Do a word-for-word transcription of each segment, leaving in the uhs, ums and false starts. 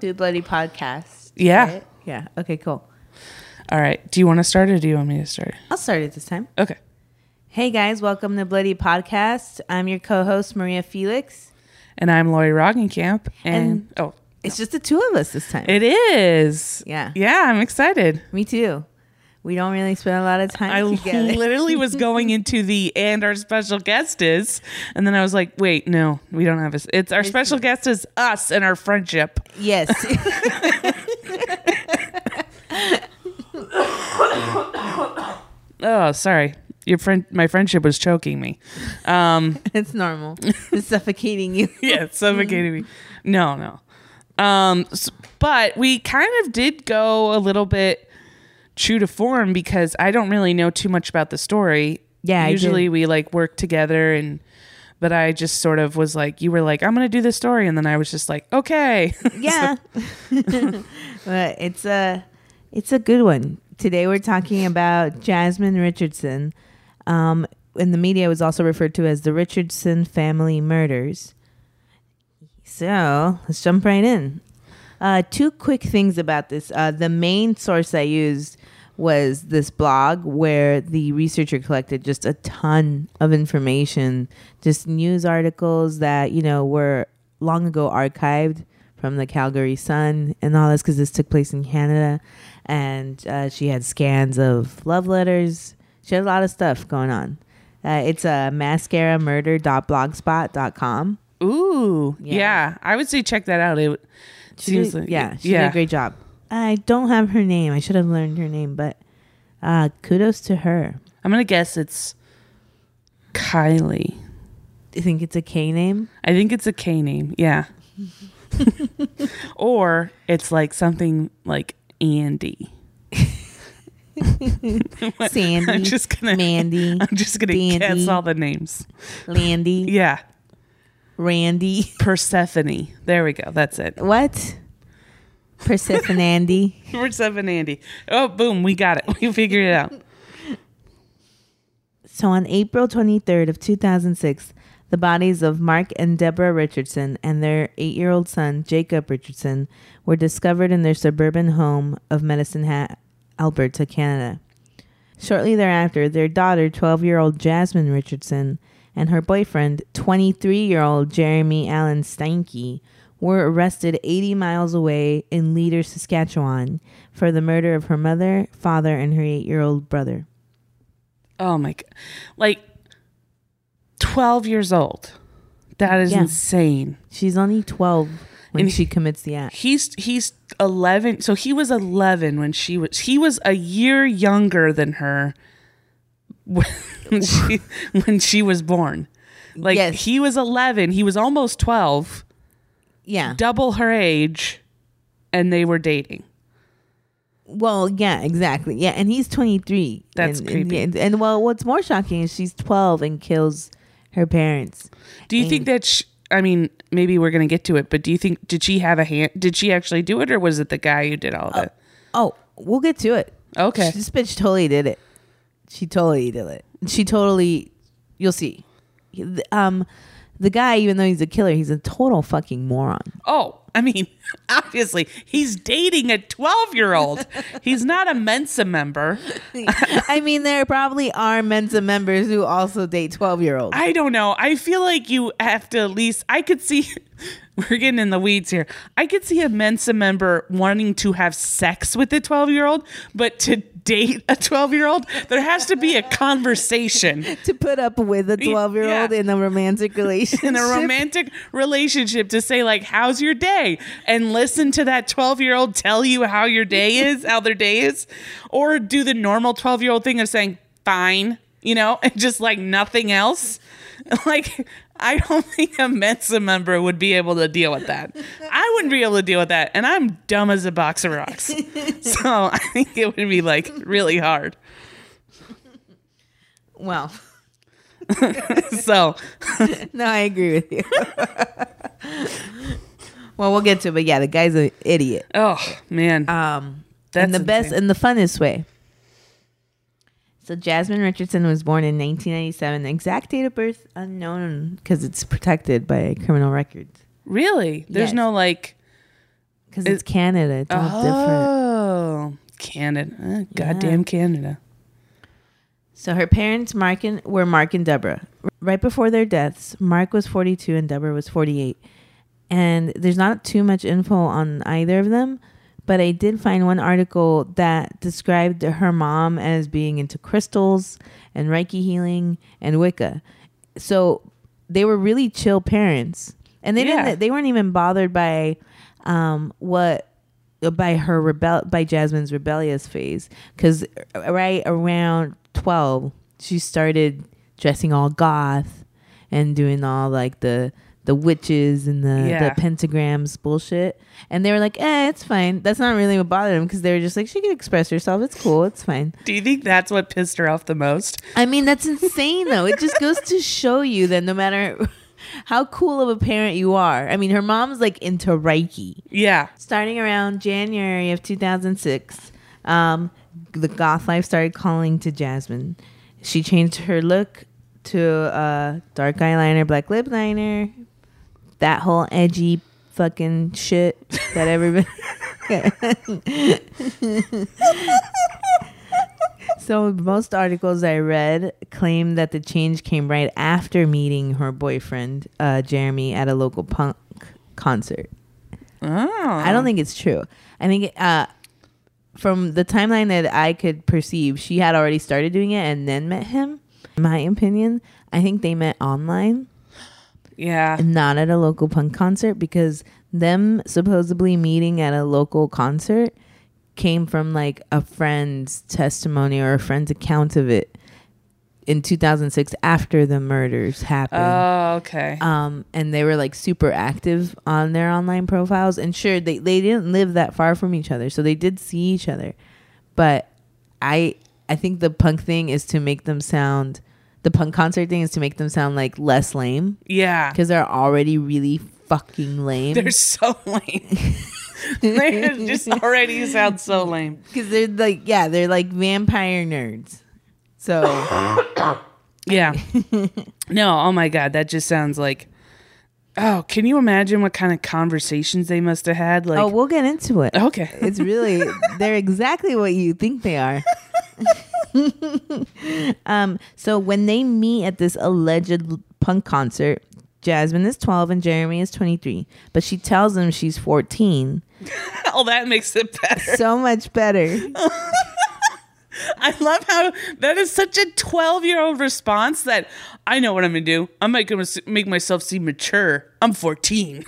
Do Bloody Podcast. Yeah. Right? Yeah. Okay, cool. All right. Do you want to start or do you want me to start? I'll start it this time. Okay. Hey, guys. Welcome to Bloody Podcast. I'm your co-host, Maria Felix. And I'm Lauri Roggenkamp. And, and oh, it's no. just the two of us this time. It is. Yeah. Yeah, I'm excited. Me too. We don't really spend a lot of time I together. I literally was going into the and our special guest is, and then I was like, wait, no, we don't have a. It's our special guest is us and our friendship. Yes. Oh, sorry. Your friend, my friendship was choking me. Um, it's normal. It's suffocating you. Yeah, it's suffocating me. No, no. Um, so, but we kind of did go a little bit true to form because I don't really know too much about the story. Yeah, usually we like work together, and but I just sort of was like, you were like, I'm gonna do this story, and then I was just like, okay. Yeah. But it's a it's a good one. Today we're talking about Jasmine Richardson. Um in the media it was also referred to as the Richardson Family Murders. So let's jump right in. Uh, two quick things about this. Uh, the main source I used was this blog where the researcher collected just a ton of information, just news articles that, you know, were long ago archived from the Calgary Sun and all this because this took place in Canada. And uh, she had scans of love letters. She had a lot of stuff going on. Uh, it's uh, mascaramurder dot blogspot dot com. Ooh, yeah. yeah. I would say check that out. It would... She did, like, yeah, she yeah. did a great job. I don't have her name. I should have learned her name, but uh, kudos to her. I'm going to guess it's Kylie. You think it's a K name? I think it's a K name, yeah. Or it's like something like Andy. Sandy, I'm just gonna, Mandy. I'm just going to guess all the names. Landy. Yeah. Randy. Persephone. There we go. That's it. What? Persephone Andy. Persephone Andy. Oh, boom. We got it. We figured it out. So on April twenty-third of two thousand six, the bodies of Mark and Deborah Richardson and their eight-year-old son, Jacob Richardson, were discovered in their suburban home of Medicine Hat, Alberta, Canada. Shortly thereafter, their daughter, twelve-year-old Jasmine Richardson, and her boyfriend, twenty-three-year-old Jeremy Allen Steinke, were arrested eighty miles away in Leader, Saskatchewan, for the murder of her mother, father, and her eight-year-old brother. Oh, my God. Like, twelve years old. That is yeah. insane. She's only twelve when and she commits the act. He's he's eleven. So he was eleven when she was... He was a year younger than her when she when she was born. Like yes. He was eleven, he was almost twelve, yeah, double her age, and they were dating. Well, yeah, exactly, yeah, and he's twenty-three. That's and, creepy. And, and, and well, what's more shocking is she's twelve and kills her parents. Do you and, think that? She, I mean, maybe we're gonna get to it, but do you think did she have a hand? Did she actually do it, or was it the guy who did all that? Oh, oh, we'll get to it. Okay, this bitch totally did it. She totally did it. She totally, you'll see. Um, the guy, even though he's a killer, he's a total fucking moron. Oh, I mean, obviously, he's dating a twelve-year-old. He's not a Mensa member. I mean, there probably are Mensa members who also date twelve-year-olds. I don't know. I feel like you have to at least, I could see, we're getting in the weeds here. I could see a Mensa member wanting to have sex with a twelve-year-old, but to date a twelve-year-old, there has to be a conversation. To put up with a twelve-year-old yeah. in a romantic relationship. In a romantic relationship to say, like, how's your day? And listen to that twelve-year-old tell you how your day is, how their day is. Or do the normal twelve-year-old thing of saying, fine, you know, and just, like, nothing else. Like, I don't think a Mensa member would be able to deal with that. I wouldn't be able to deal with that. And I'm dumb as a box of rocks. So I think it would be like really hard. Well. So. No, I agree with you. Well, we'll get to it. But yeah, the guy's an idiot. Oh, man. Um, That's in the insane. best and the funnest way. So Jasmine Richardson was born in nineteen ninety-seven. The exact date of birth unknown because it's protected by criminal records. Really? There's yes. no like Because it's, it's Canada. It's all oh, different. Oh, Canada. Goddamn yeah. Canada. So her parents, Mark and, were Mark and Deborah. Right before their deaths, Mark was forty-two and Deborah was forty-eight. And there's not too much info on either of them. But I did find one article that described her mom as being into crystals and Reiki healing and Wicca. So they were really chill parents. And they yeah. didn't they weren't even bothered by um what by her rebel by Jasmine's rebellious phase, cuz right around twelve she started dressing all goth and doing all like the the witches and the, yeah. the pentagrams bullshit. And they were like, eh, it's fine. That's not really what bothered them, because they were just like, she can express herself. It's cool. It's fine. Do you think that's what pissed her off the most? I mean, that's insane, though. It just goes to show you that no matter how cool of a parent you are. I mean, her mom's like into Reiki. Yeah. Starting around January of two thousand six, um, the goth life started calling to Jasmine. She changed her look to uh, dark eyeliner, black lip liner, that whole edgy fucking shit that everybody... So most articles I read claim that the change came right after meeting her boyfriend, uh, Jeremy, at a local punk concert. Oh. I don't think it's true. I think uh, from the timeline that I could perceive, she had already started doing it and then met him. In my opinion, I think they met online. Yeah. Not at a local punk concert, because them supposedly meeting at a local concert came from like a friend's testimony or a friend's account of it in two thousand six after the murders happened. Oh, okay. Um, and they were like super active on their online profiles. And sure, they, they didn't live that far from each other, so they did see each other. But I I think the punk thing is to make them sound... The punk concert thing is to make them sound like less lame. Yeah. Because they're already really fucking lame. They're so lame. They just already sound so lame. Because they're like, yeah, they're like vampire nerds. So. Yeah. No, oh my God. That just sounds like, oh, can you imagine what kind of conversations they must have had? Like, oh, we'll get into it. Okay. It's really, they're exactly what you think they are. um, so when they meet at this alleged punk concert, Jasmine is twelve and Jeremy is twenty-three, but she tells him she's fourteen. Oh, that makes it better. So much better. I love how that is such a twelve-year-old response that I know what I'm going to do. I'm going to make myself seem mature. I'm fourteen.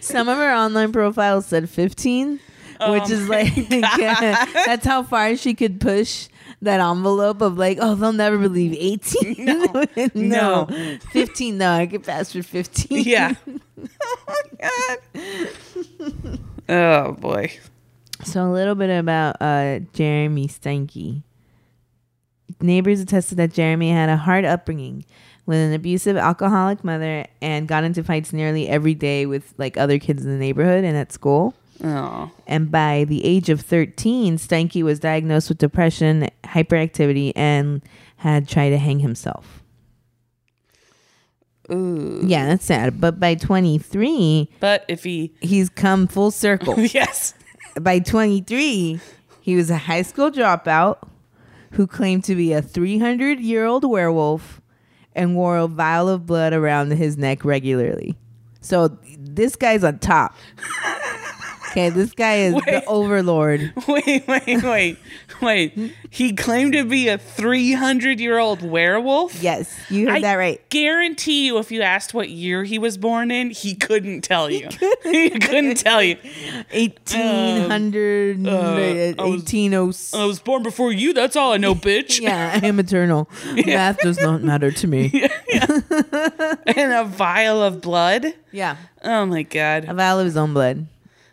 Some of her online profiles said fifteen. Oh, which is like, yeah, that's how far she could push that envelope of like, oh, they'll never believe eighteen. No. no. no. fifteen, no, I could pass for fifteen. Yeah. Oh, my God. Oh, boy. So a little bit about uh, Jeremy Steinke. Neighbors attested that Jeremy had a hard upbringing with an abusive alcoholic mother and got into fights nearly every day with like other kids in the neighborhood and at school. Oh. And by the age of thirteen, Steinke was diagnosed with depression, hyperactivity, and had tried to hang himself. Ooh. Yeah, that's sad. But by twenty-three, but if he he's come full circle. Yes. By twenty-three, he was a high school dropout who claimed to be a three hundred year old werewolf and wore a vial of blood around his neck regularly. So this guy's on top. Okay, this guy is wait, the overlord. Wait, wait, wait, wait. He claimed to be a three hundred year old werewolf? Yes, you heard I that right. I guarantee you if you asked what year he was born in, he couldn't tell you. He couldn't, he couldn't tell you. eighteen hundred, uh, uh, eighteen oh six. I was, I was born before you, that's all I know, bitch. Yeah, I am eternal. Yeah. Math does not matter to me. Yeah, yeah. And a vial of blood? Yeah. Oh, my God. A vial of his own blood.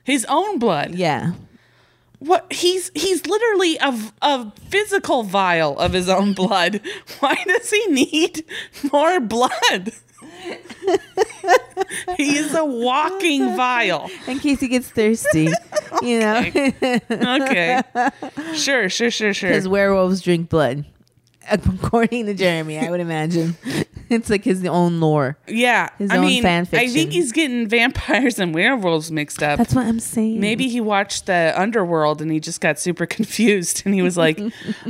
His own blood. Yeah. What? He's he's literally a, a physical vial of his own blood. Why does he need more blood? He is a walking vial. In case he gets thirsty, you know. Okay. Okay. Sure, sure, sure, sure. Because werewolves drink blood. according to Jeremy, I would imagine. It's like his own lore. Yeah. His I own mean, fan fiction. I think he's getting vampires and werewolves mixed up. That's what I'm saying. Maybe he watched the Underworld and he just got super confused. And he was like,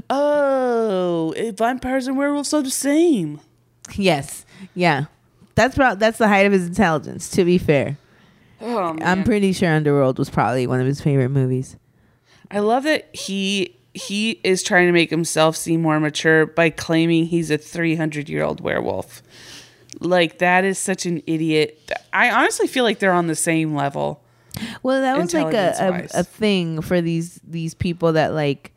oh, vampires and werewolves are the same. Yes. Yeah. That's about, that's the height of his intelligence, to be fair. Oh, man. I'm pretty sure Underworld was probably one of his favorite movies. I love that he... He is trying to make himself seem more mature by claiming he's a three hundred year old werewolf. Like, that is such an idiot. I honestly feel like they're on the same level. Well, that was like a, a, a thing for these, these people that like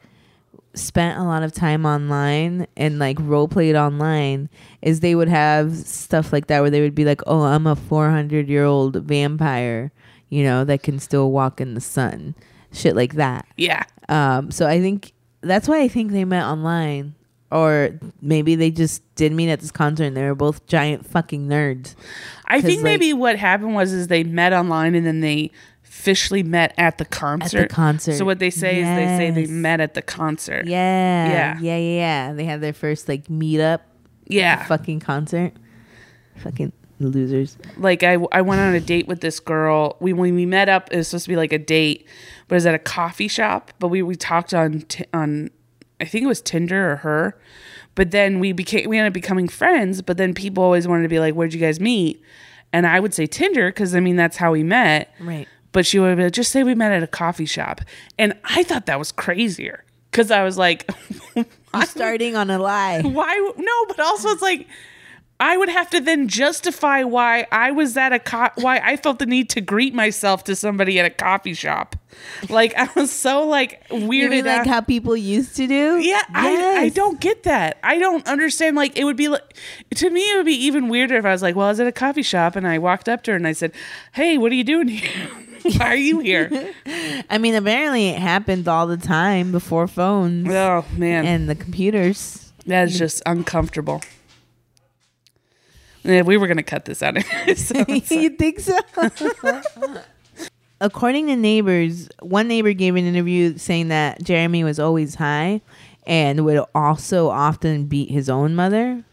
spent a lot of time online and like role played online, is they would have stuff like that where they would be like, oh, I'm a four hundred year old vampire, you know, that can still walk in the sun. Shit like that. Yeah. Um, so I think that's why I think they met online, or maybe they just did meet at this concert and they were both giant fucking nerds. I think like, maybe what happened was is they met online and then they officially met at the concert. At the concert. So what they say yes. is they say they met at the concert. Yeah. Yeah. Yeah. Yeah. They had their first like meetup. Yeah. Fucking concert. Fucking losers. Like I, I went on a date with this girl. We when we met up, it was supposed to be like a date, but it was at a coffee shop. But we we talked on t- on, I think it was Tinder or her. But then we became we ended up becoming friends. But then people always wanted to be like, where'd you guys meet? And I would say Tinder because I mean that's how we met. Right. But she would be like, just say we met at a coffee shop. And I thought that was crazier because I was like, I'm starting on a lie. Why? No, but also it's like, I would have to then justify why I was at a co- why I felt the need to greet myself to somebody at a coffee shop. Like I was so like weirded out. Like how people used to do. Yeah, yes. I I don't get that. I don't understand. Like it would be like, to me it would be even weirder if I was like, well, I was at a coffee shop and I walked up to her and I said, "Hey, what are you doing here? Why are you here?" I mean, apparently it happened all the time before phones. Oh man, and the computers. That is just uncomfortable. We were going to cut this out. So you think so? According to neighbors, one neighbor gave an interview saying that Jeremy was always high and would also often beat his own mother.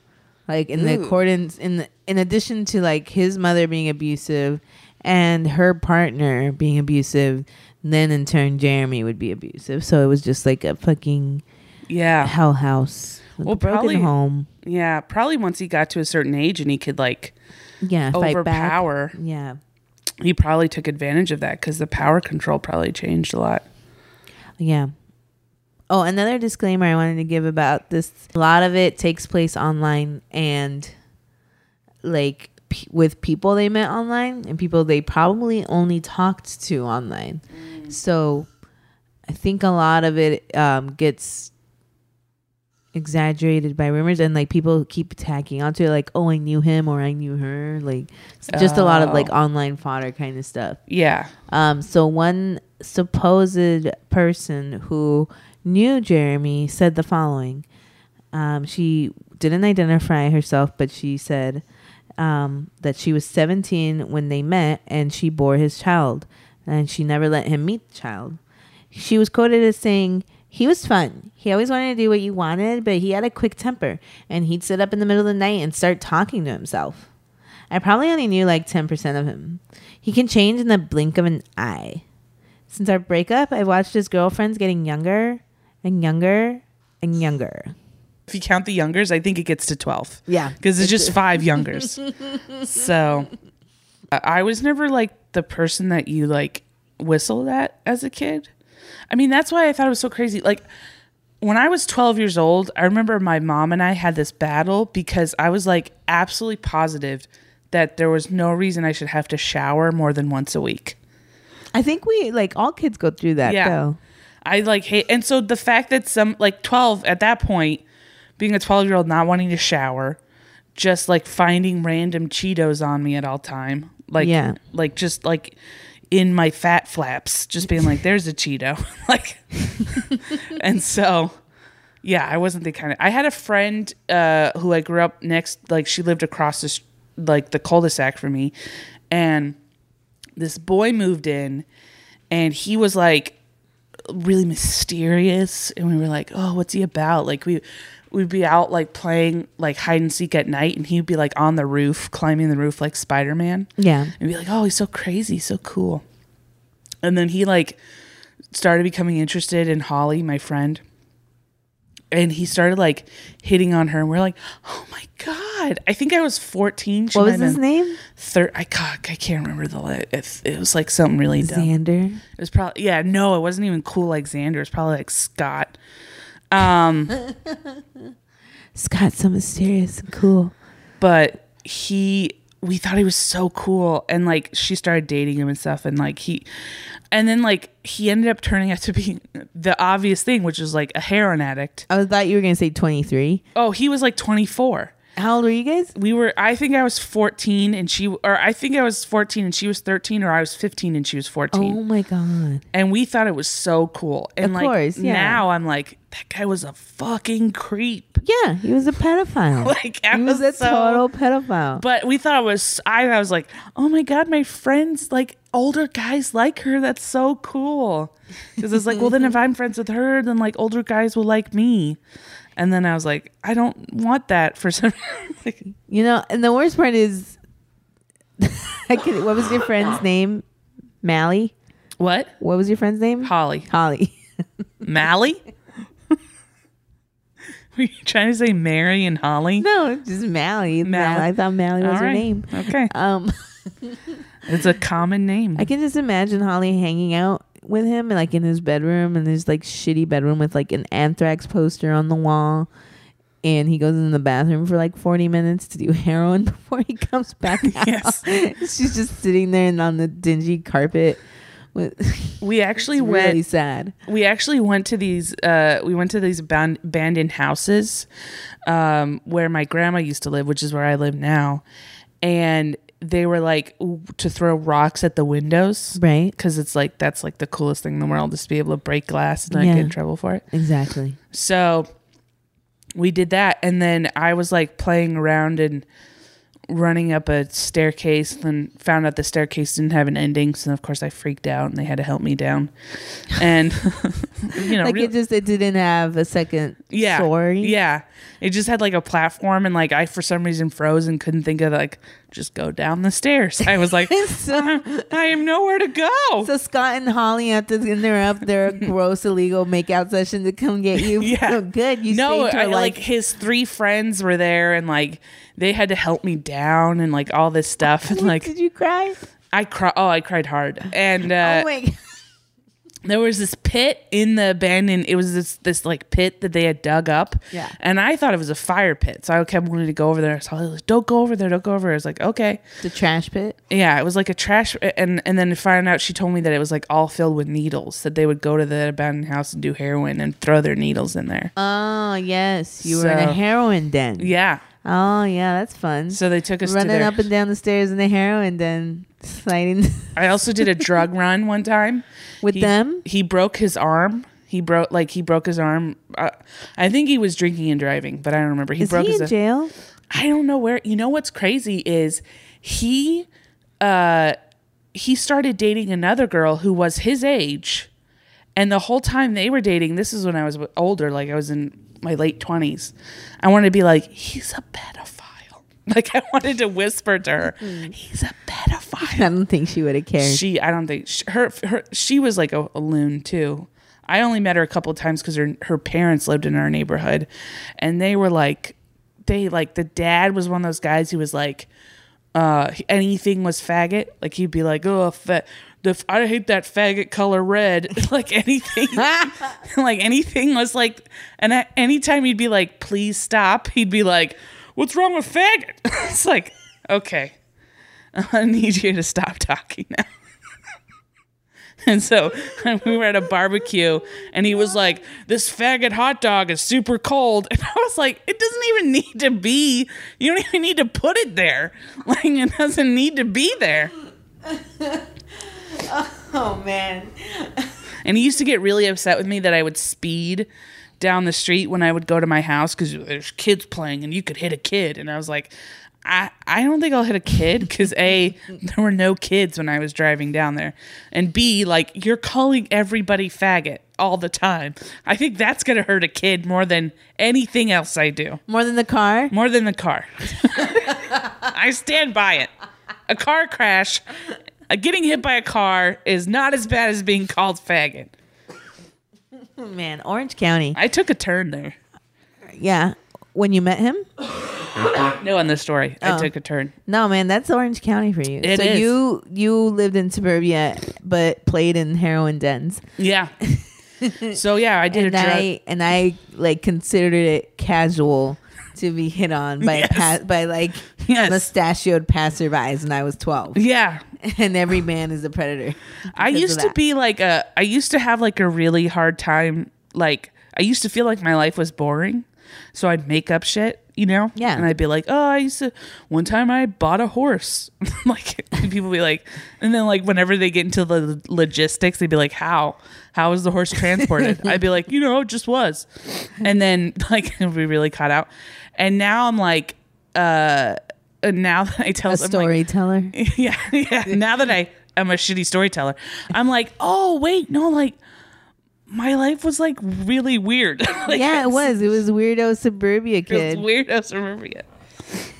Like in Ooh. the accordance, in the, in addition to like his mother being abusive and her partner being abusive, then in turn Jeremy would be abusive. So it was just like a fucking yeah hell house. Like well, broken probably, home. Yeah, probably once he got to a certain age and he could like yeah, overpower. Fight back. Yeah. He probably took advantage of that because the power control probably changed a lot. Yeah. Oh, another disclaimer I wanted to give about this. A lot of it takes place online and like p- with people they met online and people they probably only talked to online. Mm. So I think a lot of it um, gets... exaggerated by rumors and like people keep tacking onto it like, oh, I knew him or I knew her, like just oh. a lot of like online fodder kind of stuff. Yeah. Um so one supposed person who knew Jeremy said the following. Um she didn't identify herself, but she said um that she was seventeen when they met and she bore his child and she never let him meet the child. She was quoted as saying, "He was fun. He always wanted to do what you wanted, but he had a quick temper, and he'd sit up in the middle of the night and start talking to himself. I probably only knew like ten percent of him. He can change in the blink of an eye. Since our breakup, I've watched his girlfriends getting younger and younger and younger." If you count the youngers, I think it gets to twelve. Yeah. Because it's just five youngers. So I was never like the person that you like whistled at as a kid. I mean, that's why I thought it was so crazy. Like, when I was twelve years old, I remember my mom and I had this battle because I was, like, absolutely positive that there was no reason I should have to shower more than once a week. I think we, like, all kids go through that, yeah. though. I, like, hate... And so the fact that some, like, twelve, at that point, being a twelve-year-old not wanting to shower, just, like, finding random Cheetos on me at all time. Like, yeah. Like, just, like... in my fat flaps, just being like, there's a Cheeto. Like, and so, yeah, I wasn't the kind of, I had a friend uh, who I grew up next, like she lived across this, like the cul-de-sac from me. And this boy moved in and he was like, really mysterious, and we were like, oh, what's he about? Like, we we'd be out like playing like hide and seek at night, and he'd be like on the roof, climbing the roof like Spider-Man. Yeah. And be like, oh, he's so crazy, so cool. And then he like started becoming interested in Holly, my friend. And he started like hitting on her, and we're like, oh my God. I think I was fourteen. She what was his name? Thir- I, God, I can't remember the letter. It, it was like something really dumb. Xander? It was probably, yeah, no, it wasn't even cool like Xander. It was probably like Scott. Um, Scott's so mysterious and cool. But he, we thought he was so cool. And like, she started dating him and stuff. And like, he, and then like, he ended up turning out to be the obvious thing, which is like a heroin addict. I thought you were going to say twenty-three. Oh, he was like twenty-four. How old were you guys? We were, I think I was fourteen and she, or I think I was fourteen and she was thirteen, or I was fifteen and she was fourteen. Oh my God. And we thought it was so cool. And of like, course, yeah. Now I'm like, that guy was a fucking creep. Yeah. He was a pedophile. Like, I he was, was a so, total pedophile. But we thought it was, I, I was like, oh my God, my friends, like older guys like her. That's so cool. Cause it's like, well, then if I'm friends with her, then like older guys will like me. And then I was like, I don't want that for some reason. Like, you know, and the worst part is, I could, what was your friend's name? Mally? What? What was your friend's name? Holly. Holly. Mally? Were you trying to say Mary and Holly? No, just Mally. Mally. I thought Mally was All right. her name. Okay. Um, it's a common name. I can just imagine Holly hanging out with him, like in his bedroom, and there's like shitty bedroom with like an Anthrax poster on the wall, and he goes in the bathroom for like forty minutes to do heroin before he comes back out. Yes. She's just sitting there and on the dingy carpet with we actually it's went really sad. We actually went to these uh we went to these band- abandoned houses um where my grandma used to live, which is where I live now, and they were like to throw rocks at the windows, right? Because it's like that's like the coolest thing in the world, just to be able to break glass and not yeah. get in trouble for it. Exactly. So we did that, and then I was like playing around and running up a staircase, and found out the staircase didn't have an ending. So of course I freaked out, and they had to help me down. And you know, like real- it just it didn't have a second yeah, story. Yeah, it just had like a platform, and like I for some reason froze and couldn't think of like just go down the stairs. I was like, so, I, I am nowhere to go. So Scott and Holly, after they're up their gross illegal makeout session to come get you. Yeah, oh, good. You no, I, like his three friends were there, and like. They had to help me down and like all this stuff. And like, did you cry? I cry. Oh, I cried hard. And uh, oh my there was this pit in the abandoned. It was this this like pit that they had dug up. Yeah. And I thought it was a fire pit, so I kept wanting to go over there. So I was like, "Don't go over there! Don't go over there!" I was like, "Okay." The trash pit. Yeah, it was like a trash. And and then to find out, she told me that it was like all filled with needles. That they would go to the abandoned house and do heroin and throw their needles in there. Oh yes, you so, were in a heroin den. Yeah. Oh yeah, that's fun. So they took us running to their- up and down the stairs in the heroin den, sliding. I also did a drug run one time with he, them. He broke his arm. He broke like he broke his arm. Uh, I think he was drinking and driving, but I don't remember. He Is broke he his in jail? I don't know where. You know what's crazy is he uh, he started dating another girl who was his age, and the whole time they were dating, this is when I was older, like I was in. My late twenties. I wanted to be like, he's a pedophile. Like I wanted to whisper to her, he's a pedophile. I don't think she would have cared. She, I don't think she, her, her, she was like a, a loon too. I only met her a couple of times because her, her parents lived in our neighborhood, and they were like, they like the dad was one of those guys who was like, uh, anything was faggot. Like he'd be like, oh, fa- the, I hate that faggot color red. Like anything, like anything was like, and at any time he'd be like, please stop. He'd be like, what's wrong with faggot? It's like, okay, I need you to stop talking now. And so we were at a barbecue, and he was like, this faggot hot dog is super cold. And I was like, it doesn't even need to be, you don't even need to put it there. Like, it doesn't need to be there. Oh, man. And he used to get really upset with me that I would speed down the street when I would go to my house because there's kids playing and you could hit a kid. And I was like, I, I don't think I'll hit a kid because A, there were no kids when I was driving down there. And B, like, you're calling everybody faggot all the time. I think that's going to hurt a kid more than anything else I do. More than the car? More than the car. I stand by it. A car crash, uh, getting hit by a car is not as bad as being called faggot. Man, Orange County. I took a turn there. Yeah. When you met him? No, on this story. Oh. I took a turn. No, man, that's Orange County for you. It so is. you you lived in suburbia but played in heroin dens. Yeah. So yeah, I did and a drug. I, and I like considered it casual to be hit on by yes. pa- by like yes. mustachioed passerbys when I was twelve. Yeah. And every man is a predator. I used to be like a I used to have like a really hard time, like I used to feel like my life was boring. So I'd make up shit, you know? Yeah. And I'd be like, oh, I used to, one time I bought a horse. Like, people be like, and then like whenever they get into the logistics, they'd be like, how? How was the horse transported? I'd be like, you know, it just was. And then like, we really caught out. And now I'm like, uh, now that I tell a storyteller. Like, yeah. Yeah. Now that I am a shitty storyteller, I'm like, oh, wait, no, like, my life was like really weird. Like, yeah, it was. It was weirdo suburbia, kid. It was weirdo suburbia.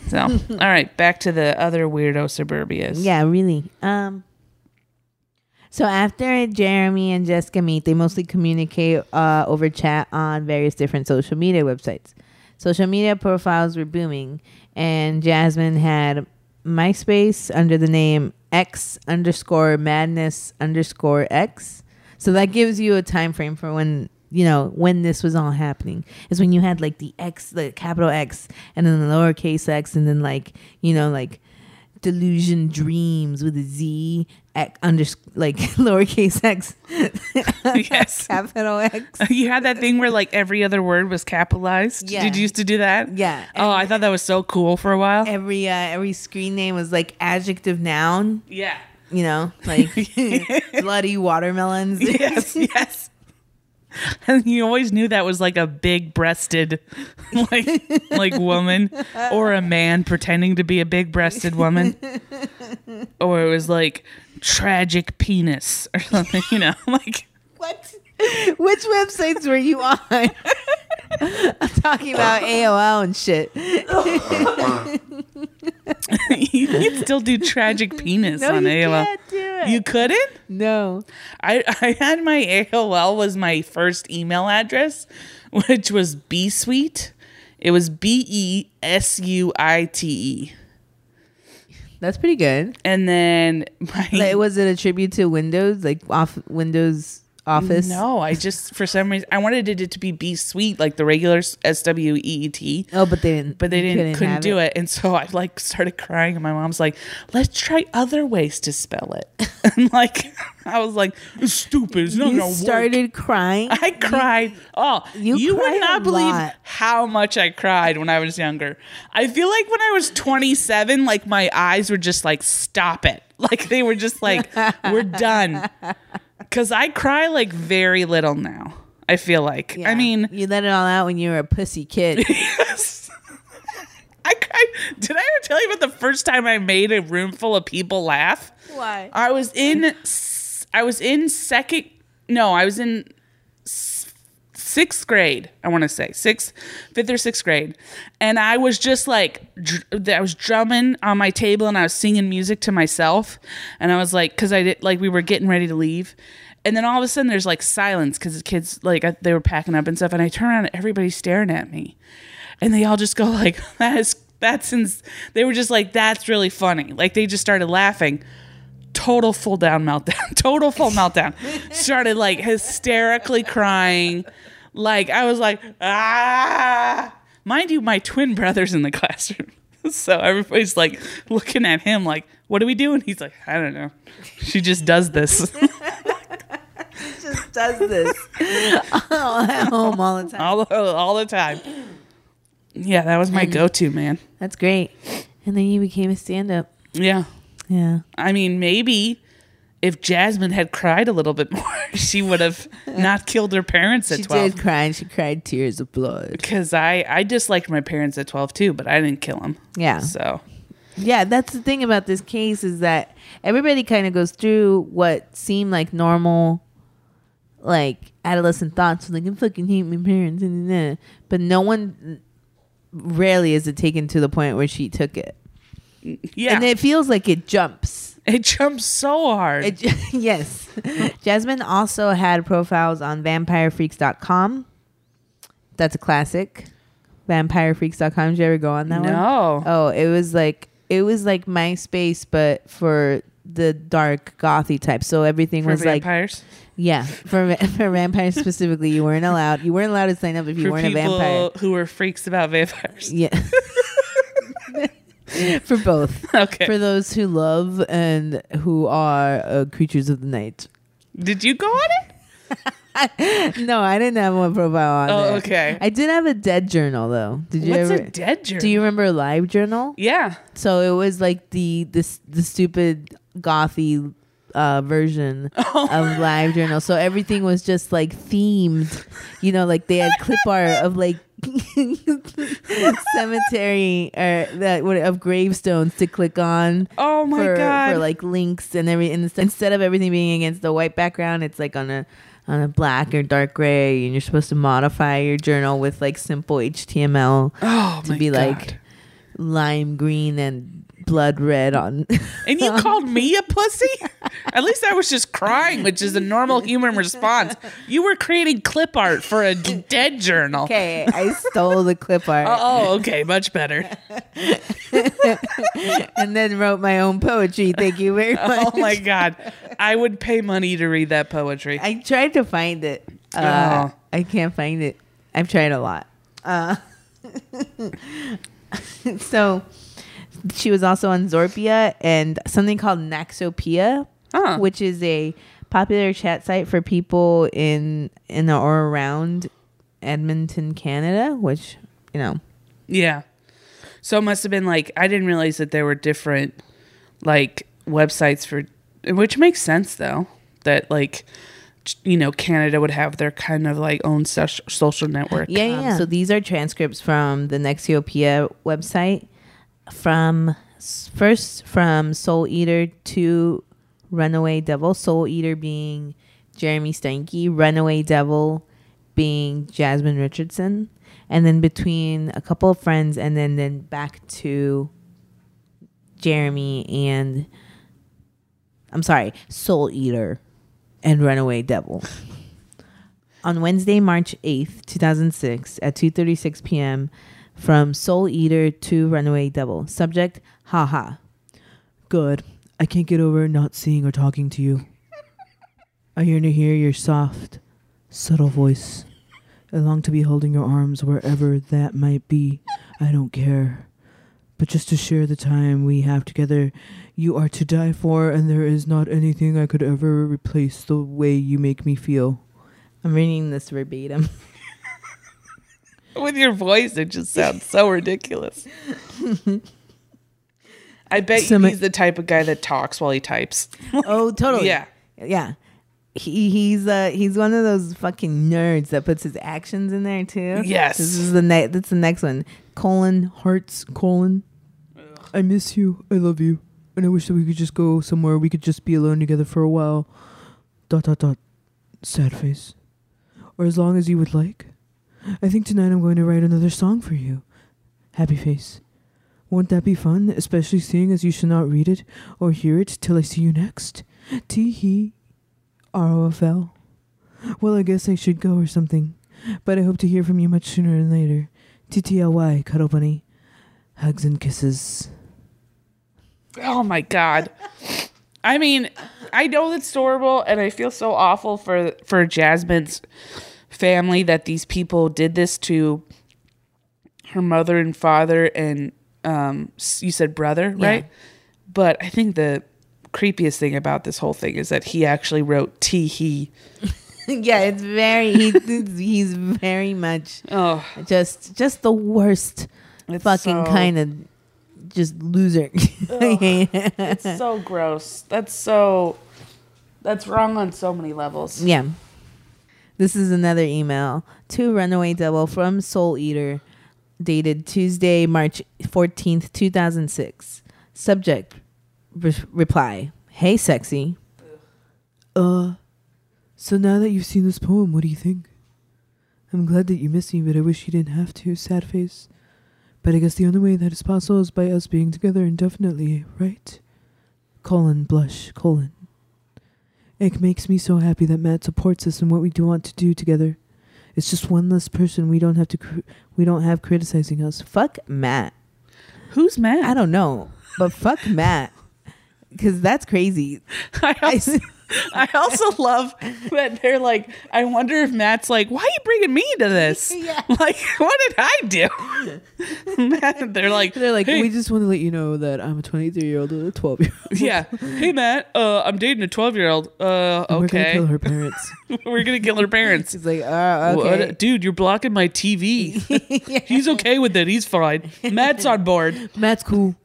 So, all right, back to the other weirdo suburbias. Yeah, really. Um. So after Jeremy and Jessica meet, they mostly communicate uh, over chat on various different social media websites. Social media profiles were booming, and Jasmine had MySpace under the name X underscore Madness underscore X. So that gives you a time frame for when, you know, when this was all happening. Is when you had like the X, the capital X, and then the lowercase X, and then like, you know, like delusion dreams with a Z, X, under, like lowercase X, yes, capital X. You had that thing where like every other word was capitalized. Yeah. Did you used to do that? Yeah. Oh, every, I thought that was so cool for a while. Every uh, every screen name was like adjective noun. Yeah. You know, like bloody watermelons. Yes, yes. And you always knew that was like a big-breasted, like like woman, or a man pretending to be a big-breasted woman, or it was like tragic penis or something. You know, like what? Which websites were you on? I'm talking about A O L and shit. You can still do tragic penis no, on you A O L. Can't do it. You couldn't? No. I, I had my A O L was my first email address, which was B Suite. It was B E S U I T E. That's pretty good. And then my like, was it a tribute to Windows? Like off Windows Office? No, I just for some reason I wanted it to be B Suite, like the regular S W E E T. Oh, but they didn't. But they didn't couldn't, couldn't do it. it, and so I like started crying, and my mom's like, "Let's try other ways to spell it." And like, I was like, "It's stupid. It's not you gonna work." You started crying. I cried. You, oh, you, you cried would not believe lot. how much I cried when I was younger. I feel like when I was twenty-seven, like my eyes were just like, "Stop it!" Like they were just like, "We're done." Because I cry like very little now, I feel like. Yeah. I mean, you let it all out when you were a pussy kid. Yes. I cried. Did I ever tell you about the first time I made a room full of people laugh? Why? I was in, I was in second, no, I was in sixth grade, I want to say. Sixth, fifth or sixth grade. And I was just like, dr- I was drumming on my table and I was singing music to myself. And I was like, because I did, like, we were getting ready to leave. And then all of a sudden there's like silence because the kids, like, I, they were packing up and stuff. And I turn around and everybody's staring at me. And they all just go, like, that is, that's, ins-. They were just like, that's really funny. Like, they just started laughing. Total full down meltdown. Total full meltdown. Started like hysterically crying. Like, I was like, ah. Mind you, my twin brother's in the classroom. So everybody's, like, looking at him like, what are we doing? He's like, I don't know. She just does this. She just does this. All at home all the time. All, all the time. Yeah, that was my and go-to, man. That's great. And then you became a stand-up. Yeah. Yeah. I mean, maybe... if Jasmine had cried a little bit more, she would have not killed her parents at she twelve. She did cry, and she cried tears of blood. Because I, I disliked my parents at twelve, too, but I didn't kill them. Yeah. So Yeah, that's the thing about this case, is that everybody kind of goes through what seem like normal, like adolescent thoughts, like I fucking hate my parents, and nah. But no one, rarely is it taken to the point where she took it. Yeah, and it feels like it jumps. It jumps so hard. It, yes, Jasmine also had profiles on vampire freaks dot com. That's a classic. vampire freaks dot com. Did you ever go on that no. one? No. Oh, it was like it was like MySpace, but for the dark gothy type. So everything for was vampires? Like yeah, for for vampires specifically. You weren't allowed. You weren't allowed to sign up if you for weren't a vampire. Who were freaks about vampires? Yeah. For both. Okay. For those who love and who are uh, creatures of the night. Did you go on it? No, I didn't have one profile on Oh, there. Okay. I did have a Dead Journal, though. Did you What's ever, a Dead Journal? Do you remember Live Journal? Yeah. So it was like the the, the stupid gothy uh, version oh. of Live Journal. So everything was just like themed. You know, like they had clip art of like cemetery or that what of gravestones to click on. Oh my for, god! For like links and every and instead of everything being against the white background, it's like on a on a black or dark gray, and you're supposed to modify your journal with like simple H T M L oh to my be god. Like lime green and blood red on. And you on called me a pussy? At least I was just crying, which is a normal human response. You were creating clip art for a d- dead journal. Okay, I stole the clip art. Oh, okay, much better. And then wrote my own poetry. Thank you very much. Oh my god, I would pay money to read that poetry. I tried to find it. Uh, oh. I can't find it. I've tried a lot. Uh, so. She was also on Zorpia and something called Naxopia, huh. which is a popular chat site for people in in or around Edmonton, Canada, which, you know. Yeah. So it must have been like, I didn't realize that there were different, like, websites for, which makes sense, though, that, like, you know, Canada would have their kind of like own social, social network. Yeah, yeah. Um, so these are transcripts from the Naxopia website. From first from Soul Eater to Runaway Devil. Soul Eater being Jeremy Steinke, Runaway Devil being Jasmine Richardson, and then between a couple of friends, and then then back to Jeremy and I'm sorry, Soul Eater and Runaway Devil. On Wednesday, March eighth, two thousand six, at two thirty six p.m. From Soul Eater to Runaway Devil. Subject, haha. Good. I can't get over not seeing or talking to you. I yearn to hear your soft, subtle voice. I long to be holding your arms wherever that might be. I don't care. But just to share the time we have together, you are to die for, and there is not anything I could ever replace the way you make me feel. I'm reading this verbatim. With your voice, it just sounds so ridiculous. I bet so he's the type of guy that talks while he types. Oh, totally. Yeah. Yeah. He He's uh, he's one of those fucking nerds that puts his actions in there, too. Yes. This is the ne- that's the next one. Colon, hearts, colon. Ugh. I miss you. I love you. And I wish that we could just go somewhere. We could just be alone together for a while. Dot, dot, dot. Sad face. Or as long as you would like. I think tonight I'm going to write another song for you. Happy face. Won't that be fun, especially seeing as you shall not read it or hear it till I see you next? Tee-hee. R O F L. Well, I guess I should go or something, but I hope to hear from you much sooner than later. T T L Y, cuddle bunny. Hugs and kisses. Oh, my God. I mean, I know that's adorable, and I feel so awful for, for Jasmine's family that these people did this to her mother and father and um you said brother, right? Yeah. But I think the creepiest thing about this whole thing is that he actually wrote tee hee. Yeah, it's very he, he's very much oh just just the worst it's fucking so, kind of just loser. Oh, it's so gross. That's so that's wrong on so many levels. Yeah. This is another email to Runaway Devil from Soul Eater, dated Tuesday, March fourteenth, two thousand six. Subject re- reply, hey, sexy. Ugh. Uh, so now that you've seen this poem, what do you think? I'm glad that you missed me, but I wish you didn't have to, sad face. But I guess the only way that is possible is by us being together indefinitely, right? Colon, blush, colon. It makes me so happy that Matt supports us and what we do want to do together. It's just one less person we don't have to. Cr- we don't have criticizing us. Fuck Matt. Who's Matt? I don't know, but fuck Matt, because that's crazy. I also, I also love that they're like. I wonder if Matt's like, why are you bringing me to this? Yeah. Like, what did I do? Matt, they're like, they're like, hey. We just want to let you know that I'm a twenty-three year old and a twelve year old. Yeah. Hey Matt, uh, I'm dating a twelve year old. Uh, and okay. We're gonna kill her parents. We're gonna kill her parents. He's like, uh, okay. What? Dude, you're blocking my T V. Yeah. He's okay with it. He's fine. Matt's on board. Matt's cool.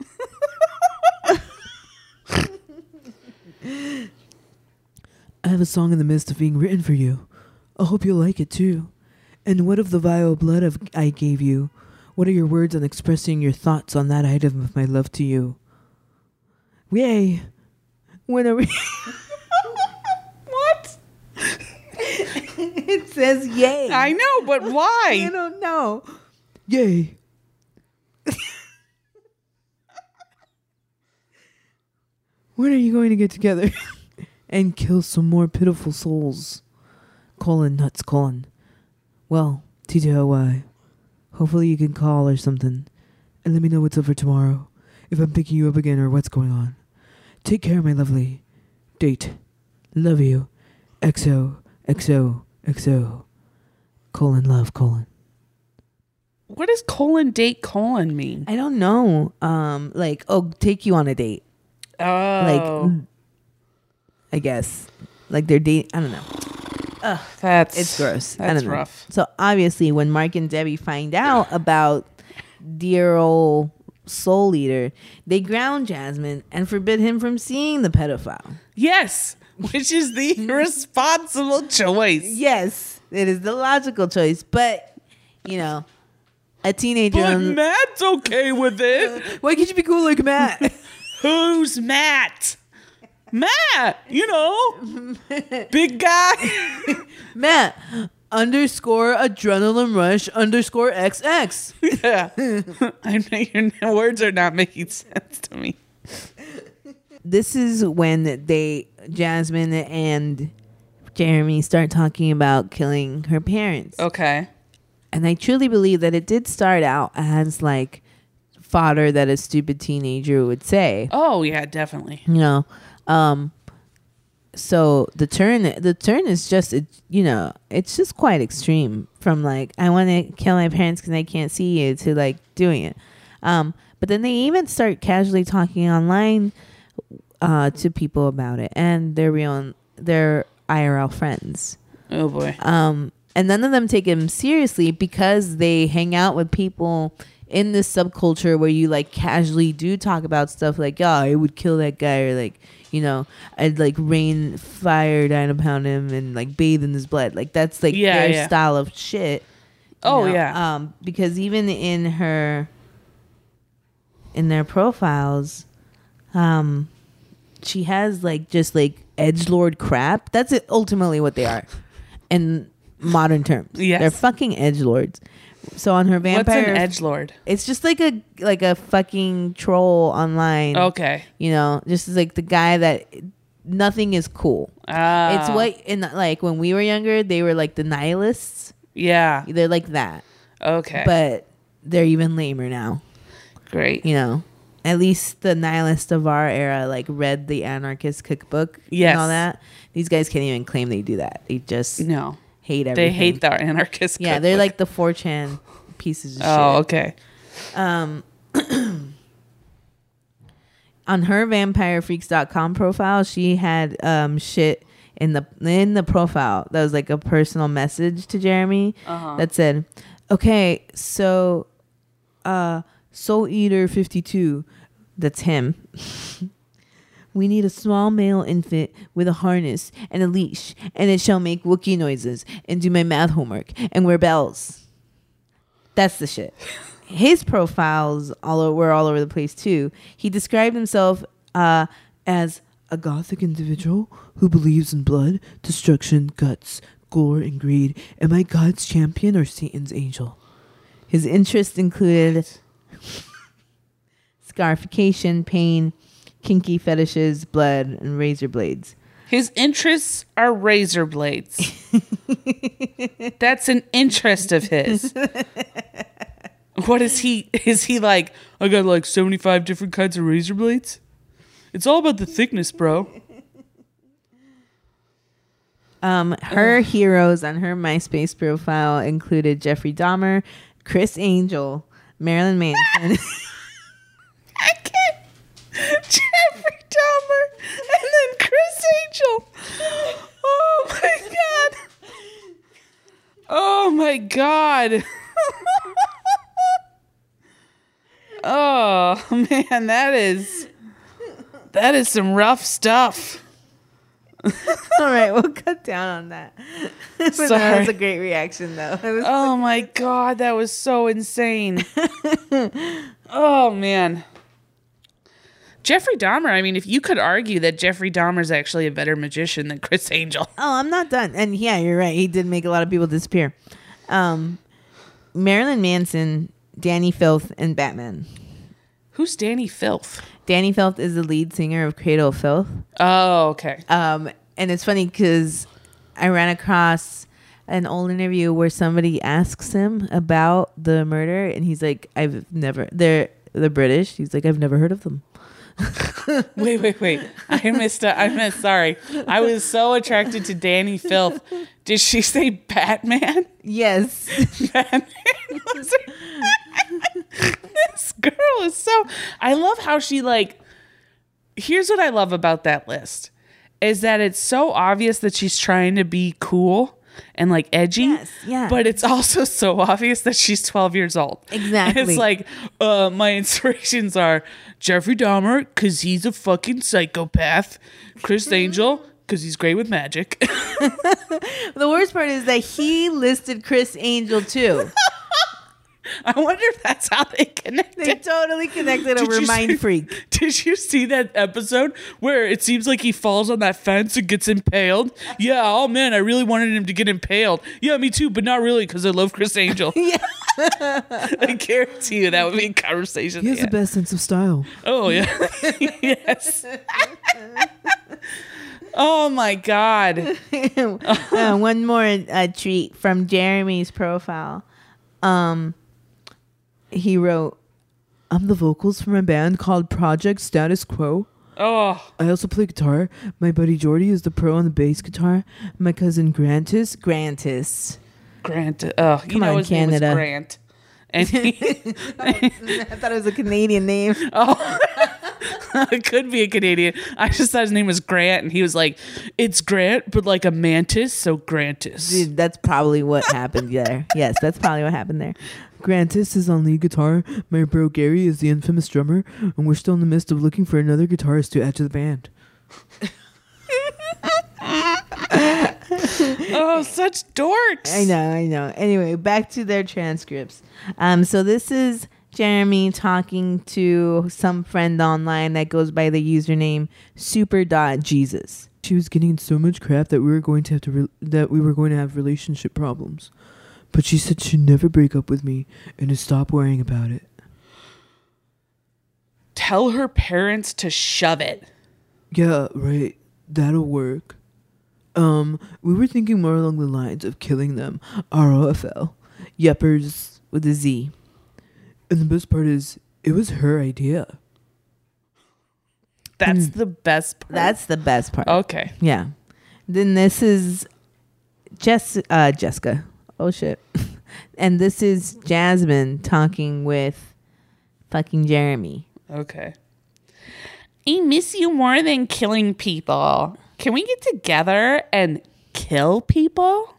I have a song in the midst of being written for you. I hope you'll like it too. And what of the vile blood of I gave you? What are your words on expressing your thoughts on that item of my love to you? Yay! When are we? What? It says yay. I know, but why? I don't know. Yay. When are you going to get together? And kill some more pitiful souls. Colon nuts, colon. Well, T T O Y. Hopefully you can call or something. And let me know what's up for tomorrow. If I'm picking you up again or what's going on. Take care, my lovely. Date. Love you. X O. X O. X O. Colon love, colon. What does colon date colon mean? I don't know. Um, like, oh, take you on a date. Oh. Like... I guess, like they're dating. I don't know. Ugh, that's it's gross. That's I don't know. Rough. So obviously, when Mark and Debbie find out about dear old soul eater, they ground Jasmine and forbid him from seeing the pedophile. Yes, which is the responsible choice. Yes, it is the logical choice. But you know, a teenager. But on- Matt's okay with it. Why can't you be cool like Matt? Who's Matt? Matt, you know, big guy. Matt underscore adrenaline rush underscore X X. Yeah. I know your words are not making sense to me. This is when they, Jasmine and Jeremy, start talking about killing her parents. Okay. And I truly believe that it did start out as like fodder that a stupid teenager would say. Oh, yeah, definitely. You know. Um, so the turn, the turn is just, it, you know, it's just quite extreme from like, I want to kill my parents cause I can't see you to like doing it. Um, but then they even start casually talking online, uh, to people about it and their real, their I R L friends. Oh boy. Um, and none of them take him seriously because they hang out with people in this subculture where you like casually do talk about stuff like, oh, I would kill that guy or like, you know, I'd like rain fire down upon him and like bathe in his blood. Like that's like yeah, their yeah. style of shit. Oh know? yeah. Um, because even in her, in their profiles, um, she has like just like edgelord crap. That's it, ultimately what they are, in modern terms. Yes. They're fucking edgelords. So on her vampire, what's an edgelord? It's just like a like a fucking troll online. Okay, you know, just like the guy that nothing is cool. Ah. It's what in like when we were younger, they were like the nihilists. Yeah, they're like that. Okay, but they're even lamer now. Great, you know, at least the nihilists of our era like read the Anarchist Cookbook. Yes. And all that. These guys can't even claim they do that. They just no. Hate everything. They hate our anarchist. Yeah, cookbook. They're like the four chan pieces of oh, shit. Oh, okay. Um, on her vampire freaks dot com profile, she had um, shit in the in the profile that was like a personal message to Jeremy uh-huh. that said, "Okay, so uh, Soul Eater fifty-two, that's him." We need a small male infant with a harness and a leash, and it shall make Wookiee noises and do my math homework and wear bells. That's the shit. his profiles all were all over the place too. He described himself uh, as a gothic individual who believes in blood, destruction, guts, gore, and greed. Am I God's champion or Satan's angel? His interests included scarification, pain, kinky fetishes, blood, and razor blades. His interests are razor blades. That's an interest of his. What is he? Is he like, I got like seventy-five different kinds of razor blades? It's all about the thickness, bro. Um, her Ugh. heroes on her MySpace profile included Jeffrey Dahmer, Chris Angel, Marilyn Manson. I can't. Jeffrey Dahmer and then Chris Angel. Oh my god. Oh my god. Oh man, that is that is some rough stuff. All right, we'll cut down on that. Sorry. That was a great reaction though. Oh my god, that was so insane. Oh man. Jeffrey Dahmer, I mean, if you could argue that Jeffrey Dahmer's actually a better magician than Chris Angel. Oh, I'm not done. And yeah, you're right. He did make a lot of people disappear. Um, Marilyn Manson, Dani Filth, and Batman. Who's Dani Filth? Dani Filth is the lead singer of Cradle of Filth. Oh, okay. Um, and it's funny because I ran across an old interview where somebody asks him about the murder. And he's like, I've never... They're, they're British. He's like, I've never heard of them. wait wait wait I missed a, I missed sorry I was so attracted to Dani Filth. Did she say Batman? Yes. Batman was her. This girl is so I love how she like here's what I love about that list is that it's so obvious that she's trying to be cool and like edgy. Yes, yeah. But it's also so obvious that she's twelve years old. Exactly. And it's like uh, my inspirations are Jeffrey Dahmer because he's a fucking psychopath. Chris Angel because he's great with magic. The worst part is that he listed Chris Angel too. I wonder if that's how they connected. They totally connected over Mind see, Freak. Did you see that episode where it seems like he falls on that fence and gets impaled? Yeah, oh man, I really wanted him to get impaled. Yeah, me too, but not really because I love Chris Angel. Yeah. I guarantee you that would be a conversation. He has the end. Best sense of style. Oh, yeah. Yes. Oh my god. uh, one more uh, treat from Jeremy's profile. Um... He wrote, I'm the vocals from a band called Project Status Quo. Oh. I also play guitar. My buddy Jordy is the pro on the bass guitar. My cousin Grantus. Grantus. Grant. Oh, Come you know on, his Canada. Name was Grant. And he- I thought it was a Canadian name. Oh. It could be a Canadian. I just thought his name was Grant, and he was like, it's Grant, but like a mantis, so Grantus. Dude, that's probably what happened there. Yes, that's probably what happened there. Grantus is on lead guitar. My bro Gary is the infamous drummer, and we're still in the midst of looking for another guitarist to add to the band. Oh, such dorks. I know, I know. Anyway, back to their transcripts. Um, so this is Jeremy talking to some friend online that goes by the username super dot jesus. She was getting so much crap that we were going to have to re- that we were going to have relationship problems. But she said she'd never break up with me and to stop worrying about it. Tell her parents to shove it. Yeah, right. That'll work. Um, we were thinking more along the lines of killing them. R O F L. Yeppers with a Z. And the best part is, it was her idea. That's mm. the best part. That's the best part. Okay. Yeah. Then this is Jess, uh, Jessica. Oh, shit. And this is Jasmine talking with fucking Jeremy. Okay. I miss you more than killing people. Can we get together and kill people?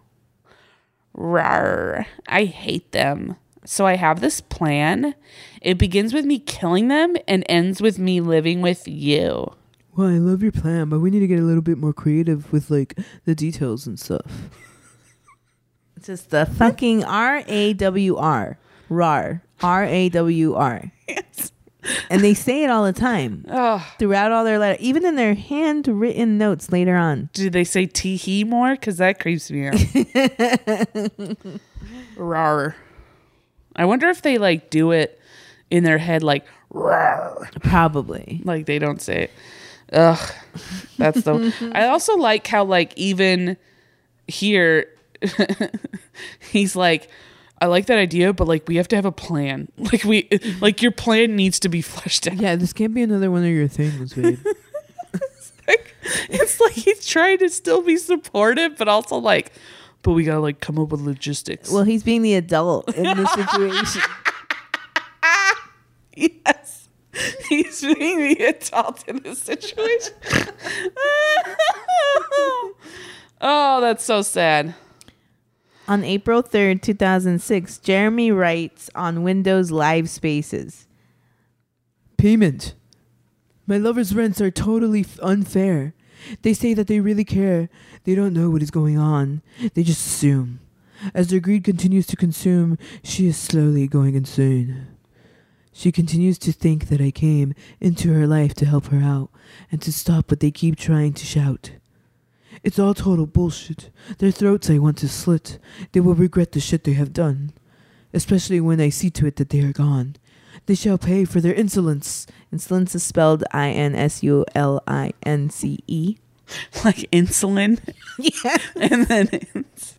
Rawr. I hate them. So I have this plan. It begins with me killing them and ends with me living with you. Well, I love your plan, but we need to get a little bit more creative with like the details and stuff. It's just the fucking R A W R. Rawr. R A W R. Yes. And they say it all the time. Oh. Throughout all their letters. Even in their handwritten notes later on. Do they say tee-hee more? Because that creeps me out. Rawr. I wonder if they like do it in their head like rawr. Probably. Like they don't say it. Ugh. That's the... I also like how like even here... he's like, I like that idea, but like we have to have a plan. Like we, like your plan needs to be fleshed out. Yeah, this can't be another one of your things, babe. It's, like, it's like he's trying to still be supportive, but also like, but we gotta like come up with logistics. Well, he's being the adult in this situation. Yes, he's being the adult in this situation. Oh, that's so sad. On April third, two thousand six, Jeremy writes on Windows Live Spaces. Payment. My lover's rents are totally f- unfair. They say that they really care. They don't know what is going on. They just assume. As their greed continues to consume, she is slowly going insane. She continues to think that I came into her life to help her out and to stop what they keep trying to shout. It's all total bullshit. Their throats I want to slit. They will regret the shit they have done. Especially when I see to it that they are gone. They shall pay for their insolence. Insolence is spelled I N S U L I N C E. Like insulin? Yeah. And then ins-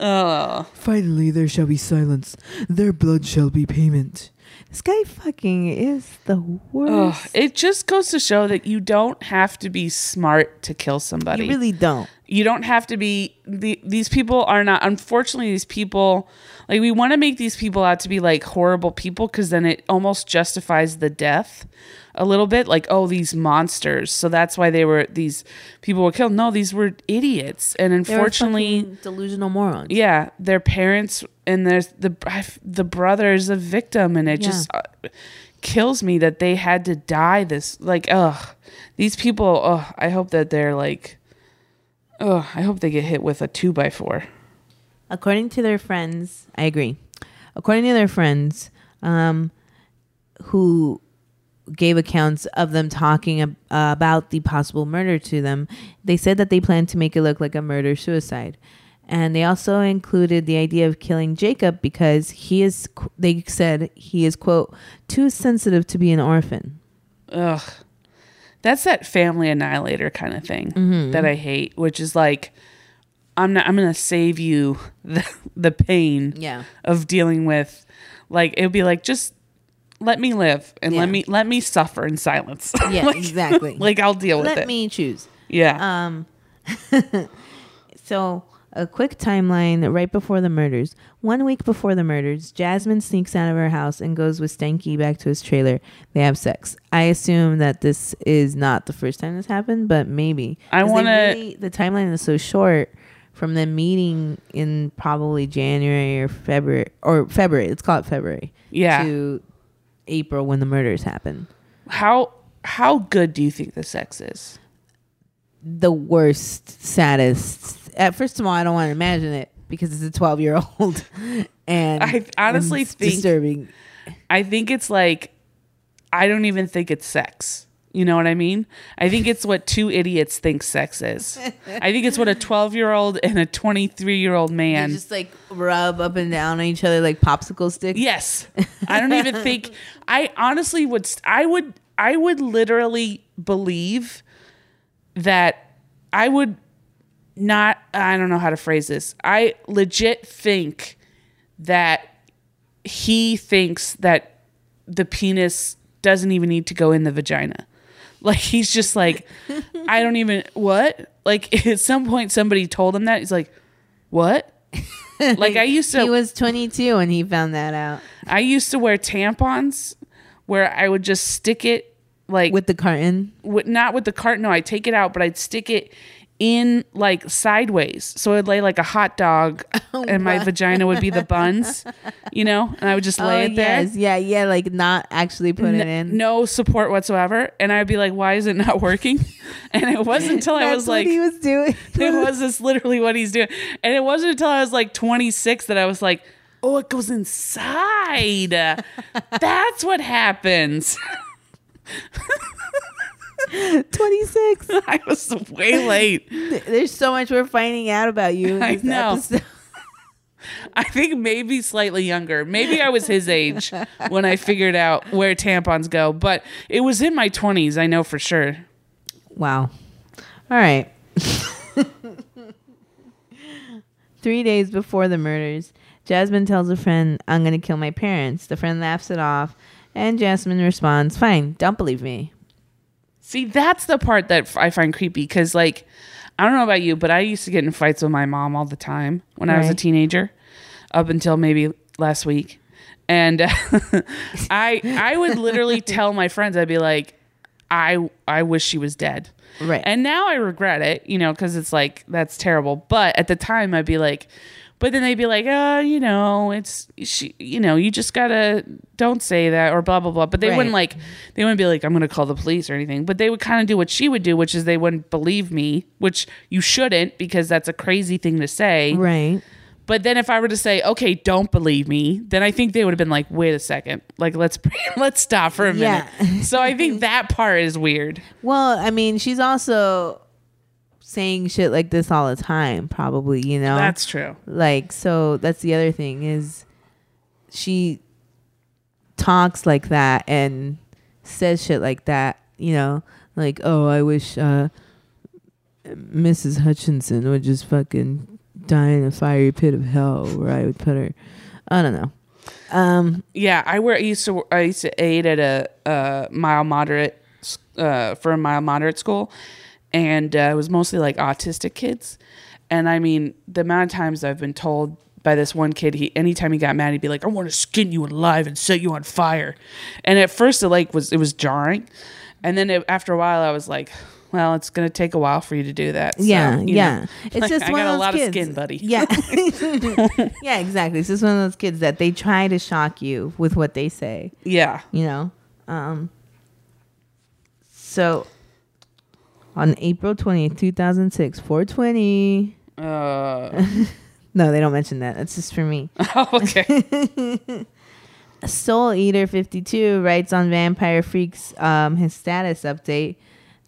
oh. Finally there shall be silence. Their blood shall be payment. This guy fucking is the worst. Oh, it just goes to show that you don't have to be smart to kill somebody. You really don't. You don't have to be... The, these people are not... Unfortunately, these people... Like, we want to make these people out to be, like, horrible people because then it almost justifies the death a little bit. Like, oh, these monsters. So that's why they were... These people were killed. No, these were idiots. And unfortunately... They were fucking delusional morons. Yeah. Their parents... And there's the the brother is a victim, and it yeah. just uh, kills me that they had to die. This like, ugh, these people. Ugh, I hope that they're like, ugh, I hope they get hit with a two by four. According to their friends, I agree. According to their friends, um, who gave accounts of them talking ab- uh, about the possible murder to them, they said that they planned to make it look like a murder suicide. And they also included the idea of killing Jacob because he is, they said, he is, quote, too sensitive to be an orphan. Ugh. That's that family annihilator kind of thing mm-hmm. that I hate, which is like, I'm not, I'm going to save you the, the pain yeah. of dealing with, like, it would be like, just let me live and yeah. let me, let me suffer in silence. Yeah, like, exactly. Like, I'll deal with let it. Let me choose. Yeah. Um. So... A quick timeline right before the murders. One week before the murders, Jasmine sneaks out of her house and goes with Steinke back to his trailer. They have sex. I assume that this is not the first time this happened, but maybe. I want to... Really, the timeline is so short from them meeting in probably January or February. Or February. Let's call it February. Yeah. To April when the murders happen. How, how good do you think the sex is? The worst, saddest... At first of all, I don't want to imagine it because it's a twelve-year-old, and I honestly it's think disturbing. I think it's like I don't even think it's sex. You know what I mean? I think it's what two idiots think sex is. I think it's what a twelve-year-old and a twenty-three-year-old man they just like rub up and down on each other like popsicle sticks. Yes, I don't even think. I honestly would. I would. I would literally believe that I would. Not, I don't know how to phrase this. I legit think that he thinks that the penis doesn't even need to go in the vagina. Like, he's just like, I don't even, what? Like, at some point, somebody told him that. He's like, what? Like, I used to. He was twenty-two when he found that out. I used to wear tampons where I would just stick it, like. With the carton? With, not with the carton. No, I'd take it out, but I'd stick it in like sideways, so I'd lay like a hot dog, oh, and my vagina would be the buns, you know, and I would just lay oh, it there. Yes. Yeah, yeah, like not actually put N- it in. No support whatsoever, and I'd be like, "Why is it not working?" And it wasn't until I was like, "That's what he was doing." It was just literally what he's doing, and it wasn't until I was like twenty-six that I was like, Oh, it goes inside. That's what happens. twenty-six. I was way late. There's so much we're finding out about you in this I know. Episode. I think maybe slightly younger. Maybe I was his age when I figured out where tampons go, but it was in my twenties, I know for sure. Wow. All right. Three days before the murders, Jasmine tells a friend, "I'm going to kill my parents." The friend laughs it off, and Jasmine responds, "Fine, don't believe me." See, that's the part that I find creepy because, like, I don't know about you, but I used to get in fights with my mom all the time when right. I was a teenager, up until maybe last week. And uh, I I would literally tell my friends, I'd be like, I I wish she was dead. Right. And now I regret it, you know, because it's like, that's terrible. But at the time, I'd be like, but then they'd be like, oh, you know, it's, she, you know, you just gotta, don't say that or blah, blah, blah. But they right. wouldn't like, they wouldn't be like, I'm going to call the police or anything. But they would kind of do what she would do, which is they wouldn't believe me, which you shouldn't because that's a crazy thing to say. Right. But then if I were to say, okay, don't believe me, then I think they would have been like, wait a second. Like, let's let's stop for a yeah. minute. So I think that part is weird. Well, I mean, she's also saying shit like this all the time, probably, you know? That's true. Like, so that's the other thing is she talks like that and says shit like that, you know? Like, oh, I wish uh, Missus Hutchinson would just fucking die in a fiery pit of hell where I would put her. I don't know. Um, yeah, I were I used to I used to aid at a uh, mild moderate uh, for a mild moderate school, and uh, it was mostly like autistic kids. And I mean, the amount of times I've been told by this one kid, he anytime he got mad, he'd be like, "I want to skin you alive and set you on fire." And at first, it like was it was jarring, and then it, after a while, I was like, well, it's going to take a while for you to do that. So, yeah, yeah. Know, it's like, just I one got of those a lot kids. Of skin, buddy. Yeah. Yeah, exactly. It's just one of those kids that they try to shock you with what they say. Yeah. You know? Um, so, on April twentieth, two thousand six, four twenty. Uh. No, they don't mention that. That's just for me. Oh, okay. Soul Eater fifty-two writes on Vampirefreaks um, his status update.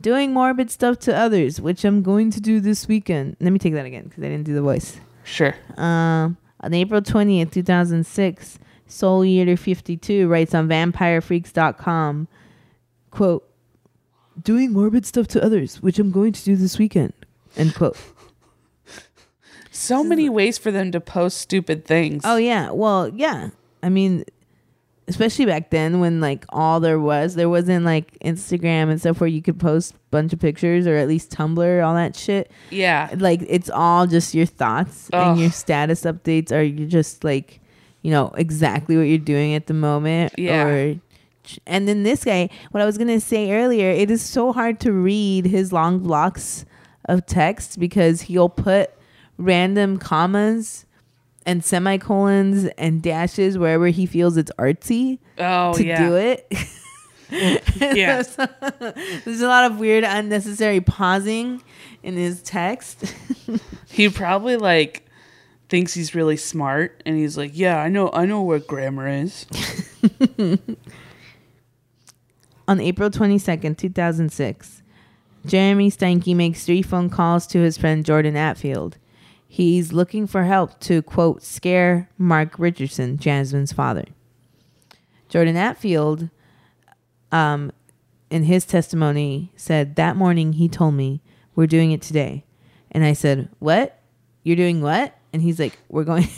Doing morbid stuff to others, which I'm going to do this weekend. Let me take that again because I didn't do the voice. Sure. Um, on April twentieth, two thousand six, Soul Eater fifty-two writes on vampirefreaks dot com, quote, doing morbid stuff to others, which I'm going to do this weekend, end quote. So many ways for them to post stupid things. Oh, yeah. Well, yeah. I mean, especially back then when like all there was, there wasn't like Instagram and stuff where you could post a bunch of pictures or at least Tumblr, all that shit. Yeah. Like it's all just your thoughts Ugh. And your status updates are you just like, you know, exactly what you're doing at the moment. Yeah. Or, and then this guy, what I was going to say earlier, it is so hard to read his long blocks of text because he'll put random commas and semicolons and dashes wherever he feels it's artsy oh, to yeah. do it. Yeah. There's a lot of weird, unnecessary pausing in his text. He probably like thinks he's really smart, and he's like, "Yeah, I know, I know what grammar is." On April twenty-second, two thousand six, Jeremy Steinke makes three phone calls to his friend Jordan Atfield. He's looking for help to, quote, scare Mark Richardson, Jasmine's father. Jordan Atfield, um, in his testimony, said, that morning he told me, we're doing it today. And I said, what? You're doing what? And he's like, we're going.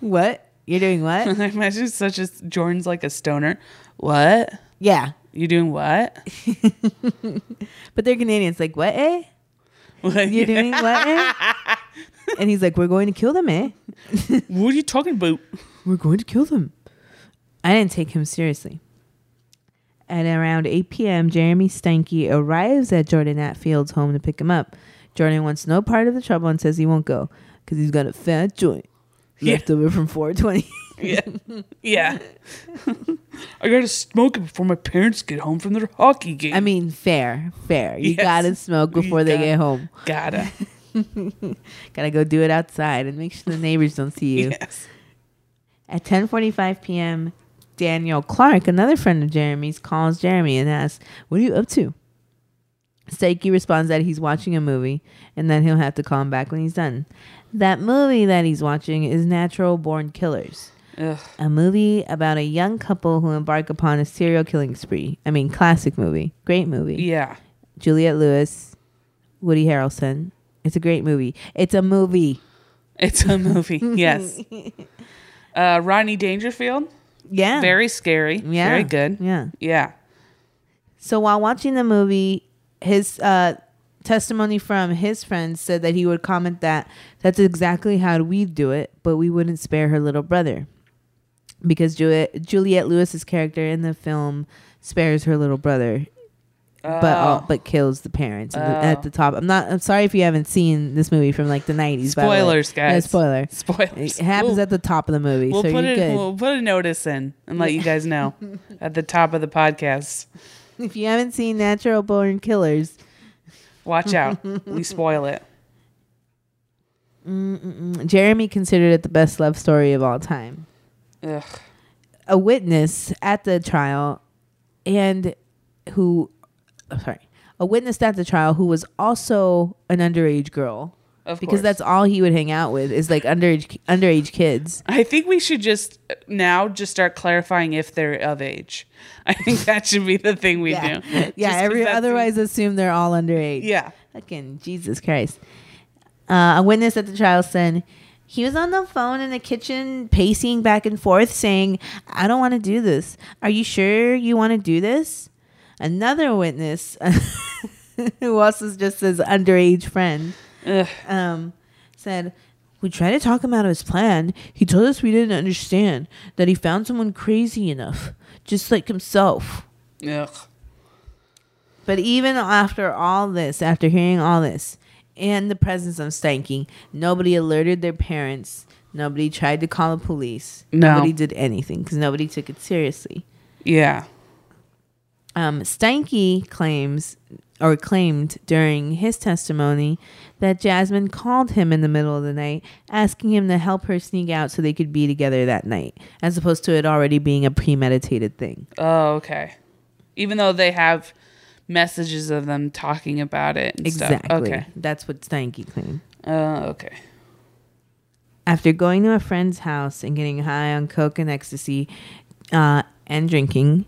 What? You're doing what? I imagine such as Jordan's like a stoner. What? Yeah. You're doing what? But they're Canadians. Like, what, eh? What? You're doing what, eh? And he's like, we're going to kill them, eh? What are you talking about? We're going to kill them. I didn't take him seriously. At around eight p.m., Jeremy Steinke arrives at Jordan Atfield's home to pick him up. Jordan wants no part of the trouble and says he won't go because he's got a fat joint left yeah. over from four twenty. Yeah. Yeah. I gotta smoke it before my parents get home from their hockey game. I mean, fair, fair. You yes. gotta smoke before you they gotta, get home. Gotta. Gotta go do it outside and make sure the neighbors don't see you. Yes. At ten forty-five p.m., Daniel Clark, another friend of Jeremy's, calls Jeremy and asks, "What are you up to?" Steinke responds that he's watching a movie and that he'll have to call him back when he's done. That movie that he's watching is Natural Born Killers. Ugh. A movie about a young couple who embark upon a serial killing spree. I mean, classic movie. Great movie. Yeah. Juliette Lewis, Woody Harrelson. It's a great movie. It's a movie. It's a movie. Yes. uh, Rodney Dangerfield. Yeah. Very scary. Yeah. Very good. Yeah. Yeah. So while watching the movie, his uh, testimony from his friends said that he would comment that that's exactly how we do it, but we wouldn't spare her little brother. Because Ju- Juliette Lewis's character in the film spares her little brother, oh. but uh, but kills the parents oh. at the top. I'm not. I'm sorry if you haven't seen this movie from like the nineties. Spoilers, by the way. guys. No, spoiler. Spoilers. It happens we'll, at the top of the movie. We'll so put you're it, good. We'll put a notice in and let you guys know at the top of the podcast. If you haven't seen Natural Born Killers, watch out. We spoil it. Mm-mm-mm. Jeremy considered it the best love story of all time. Ugh. A witness at the trial and who I'm sorry a witness at the trial who was also an underage girl, of because course. That's all he would hang out with is like underage underage kids. I think we should just now just start clarifying if they're of age. I think that should be the thing we yeah. do. Yeah, every, otherwise seems- assume they're all underage. Yeah. Fucking Jesus Christ. Uh, a witness at the trial said he was on the phone in the kitchen, pacing back and forth, saying, "I don't want to do this. Are you sure you want to do this?" Another witness, who also just says underage friend, um, said, "We tried to talk him out of his plan. He told us we didn't understand that he found someone crazy enough, just like himself." Ugh. But even after all this, after hearing all this, and the presence of Steinke, nobody alerted their parents. Nobody tried to call the police. No. Nobody did anything because nobody took it seriously. Yeah. Um, Steinke claims or claimed during his testimony that Jasmine called him in the middle of the night, asking him to help her sneak out so they could be together that night, as opposed to it already being a premeditated thing. Oh, okay. Even though they have messages of them talking about it and exactly stuff. Okay, that's what Steinke claimed. Oh, uh, okay. After going to a friend's house and getting high on coke and ecstasy uh and drinking,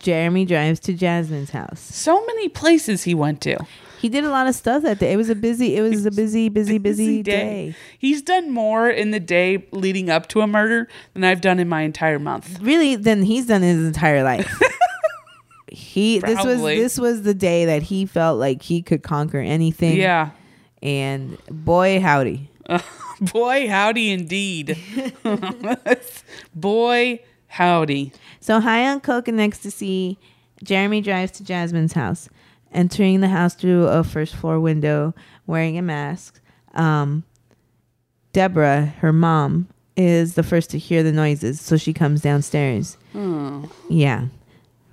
Jeremy drives to Jasmine's house. So many places he went to. He did a lot of stuff that day. It was a busy it was a busy busy busy, busy day. day He's done more in the day leading up to a murder than I've done in my entire month, really, than he's done in his entire life. He Probably. this was this was the day that he felt like he could conquer anything. Yeah. And boy howdy. Uh, boy howdy indeed. Boy howdy. So high on coke and ecstasy, Jeremy drives to Jasmine's house, entering the house through a first floor window, wearing a mask. Um, Deborah, her mom, is the first to hear the noises, so she comes downstairs. Mm. Yeah.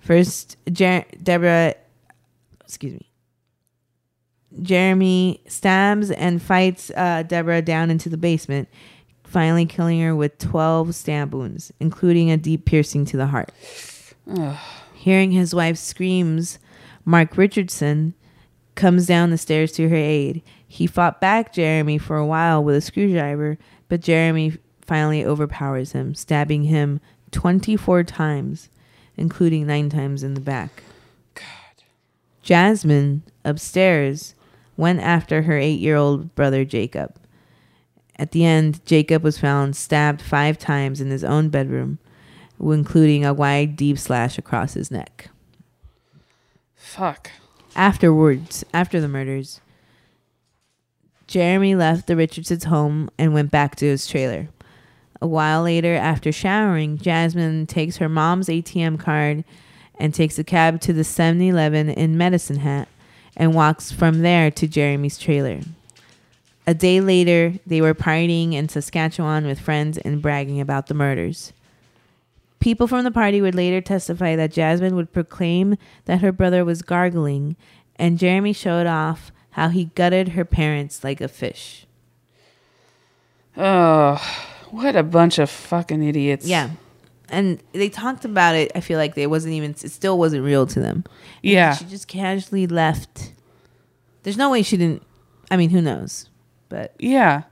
First, Jer- Deborah, excuse me, Jeremy stabs and fights uh, Deborah down into the basement, finally killing her with twelve stab wounds, including a deep piercing to the heart. Ugh. Hearing his wife's screams, Mark Richardson comes down the stairs to her aid. He fought back Jeremy for a while with a screwdriver, but Jeremy finally overpowers him, stabbing him twenty-four times, including nine times in the back. God. Jasmine, upstairs, went after her eight-year-old brother, Jacob. At the end, Jacob was found stabbed five times in his own bedroom, including a wide, deep slash across his neck. Fuck. Afterwards, after the murders, Jeremy left the Richardsons' home and went back to his trailer. A while later, after showering, Jasmine takes her mom's A T M card and takes a cab to the seven eleven in Medicine Hat and walks from there to Jeremy's trailer. A day later, they were partying in Saskatchewan with friends and bragging about the murders. People from the party would later testify that Jasmine would proclaim that her brother was gargling, and Jeremy showed off how he gutted her parents like a fish. Oh, what a bunch of fucking idiots. Yeah. And they talked about it. I feel like it wasn't even, it still wasn't real to them. And yeah. She just casually left. There's no way she didn't. I mean, who knows? But yeah.